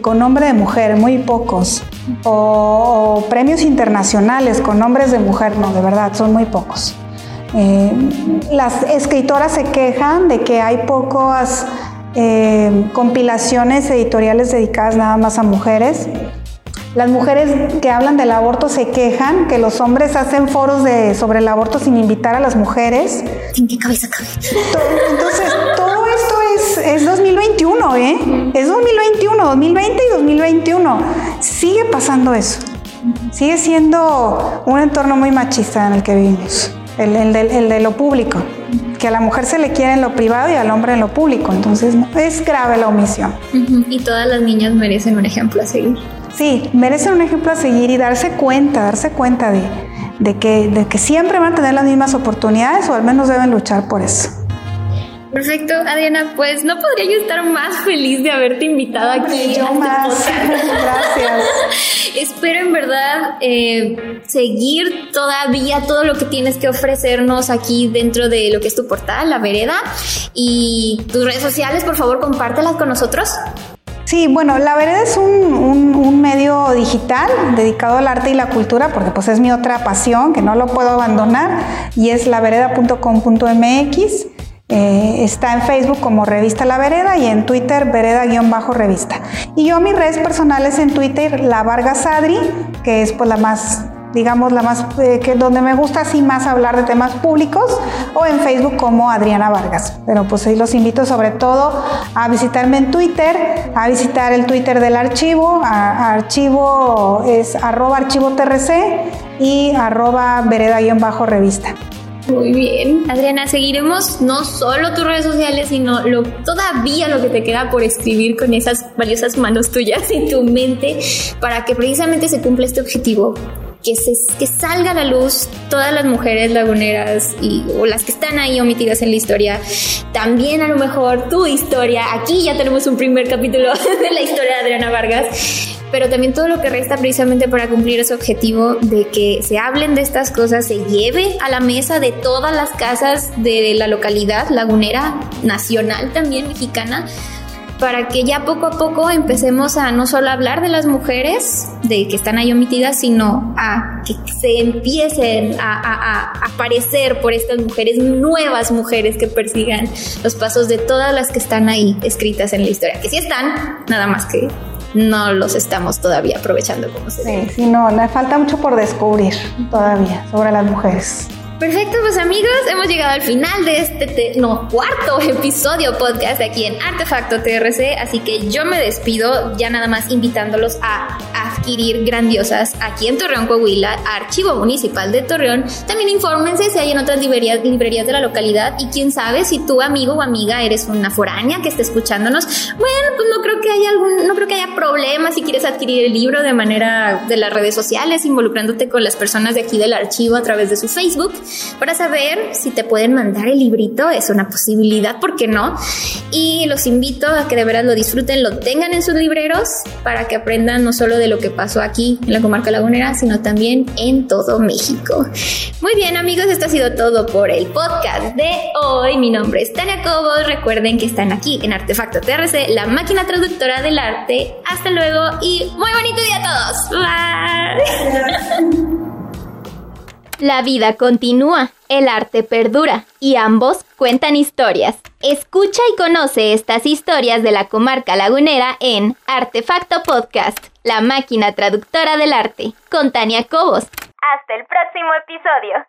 con nombre de mujer? Muy pocos. O premios internacionales con nombres de mujer, no, de verdad, son muy pocos. Las escritoras se quejan de que hay pocas compilaciones editoriales dedicadas nada más a mujeres. Las mujeres que hablan del aborto se quejan que los hombres hacen foros sobre el aborto sin invitar a las mujeres. ¿En qué cabeza cabe? Entonces, todo esto es 2021, ¿eh? Es 2021, 2020 y 2021. Sigue pasando eso. Sigue siendo un entorno muy machista en el que vivimos, el de lo público, que a la mujer se le quiere en lo privado y al hombre en lo público. Entonces, es grave la omisión. Y todas las niñas merecen un ejemplo a seguir. Sí, merecen un ejemplo a seguir y darse cuenta de que siempre van a tener las mismas oportunidades, o al menos deben luchar por eso. Perfecto, Adriana, pues no podría yo estar más feliz de haberte invitado aquí. Yo más, gracias. Espero en verdad seguir todavía todo lo que tienes que ofrecernos aquí dentro de lo que es tu portal, La Vereda, y tus redes sociales, por favor, compártelas con nosotros. Sí, bueno, La Vereda es un medio digital dedicado al arte y la cultura, porque pues es mi otra pasión que no lo puedo abandonar, y es lavereda.com.mx. Está en Facebook como Revista La Vereda y en Twitter Vereda-Revista. Y yo mis redes personales en Twitter, La Vargas Adri, que es pues la más, digamos, la más, que donde me gusta así más hablar de temas públicos, o en Facebook como Adriana Vargas. Pero pues ahí los invito sobre todo a visitarme en Twitter, a visitar el Twitter del archivo, a archivo es @archivotrc y @vereda-revista. Muy bien, Adriana, seguiremos no solo tus redes sociales, sino todavía lo que te queda por escribir con esas valiosas manos tuyas y tu mente, para que precisamente se cumpla este objetivo, que salga a la luz todas las mujeres laguneras o las que están ahí omitidas en la historia. También a lo mejor tu historia, aquí ya tenemos un primer capítulo de la historia de Adriana Vargas, pero también todo lo que resta precisamente para cumplir ese objetivo de que se hablen de estas cosas, se lleve a la mesa de todas las casas de la localidad lagunera, nacional también, mexicana, para que ya poco a poco empecemos a no solo hablar de las mujeres, de que están ahí omitidas, sino a que se empiecen a aparecer por estas mujeres, nuevas mujeres que persigan los pasos de todas las que están ahí escritas en la historia, que sí están, nada más que no los estamos todavía aprovechando como se debe. Sí, no, le falta mucho por descubrir todavía sobre las mujeres. Perfecto, pues amigos, hemos llegado al final de este cuarto episodio podcast aquí en Artefacto TRC, así que yo me despido ya nada más invitándolos a adquirir Grandiosas aquí en Torreón, Coahuila, Archivo Municipal de Torreón. También infórmense si hay en otras librerías de la localidad, y quién sabe si tu amigo o amiga eres una foránea que esté escuchándonos. Bueno, pues no creo que haya problema si quieres adquirir el libro de manera de las redes sociales, involucrándote con las personas de aquí del archivo a través de su Facebook, para saber si te pueden mandar el librito. Es una posibilidad, ¿por qué no? Y los invito a que de veras lo disfruten, lo tengan en sus libreros, para que aprendan no solo de lo que pasó aquí en la comarca lagunera, sino también en todo México. Muy bien, amigos, esto ha sido todo por el podcast de hoy. Mi nombre es Tania Cobos. Recuerden que están aquí en Artefacto TRC, la máquina traductora del arte. Hasta luego y muy bonito día a todos. Bye. La vida continúa, el arte perdura y ambos cuentan historias. Escucha y conoce estas historias de la comarca lagunera en Artefacto Podcast, la máquina traductora del arte, con Tania Cobos. Hasta el próximo episodio.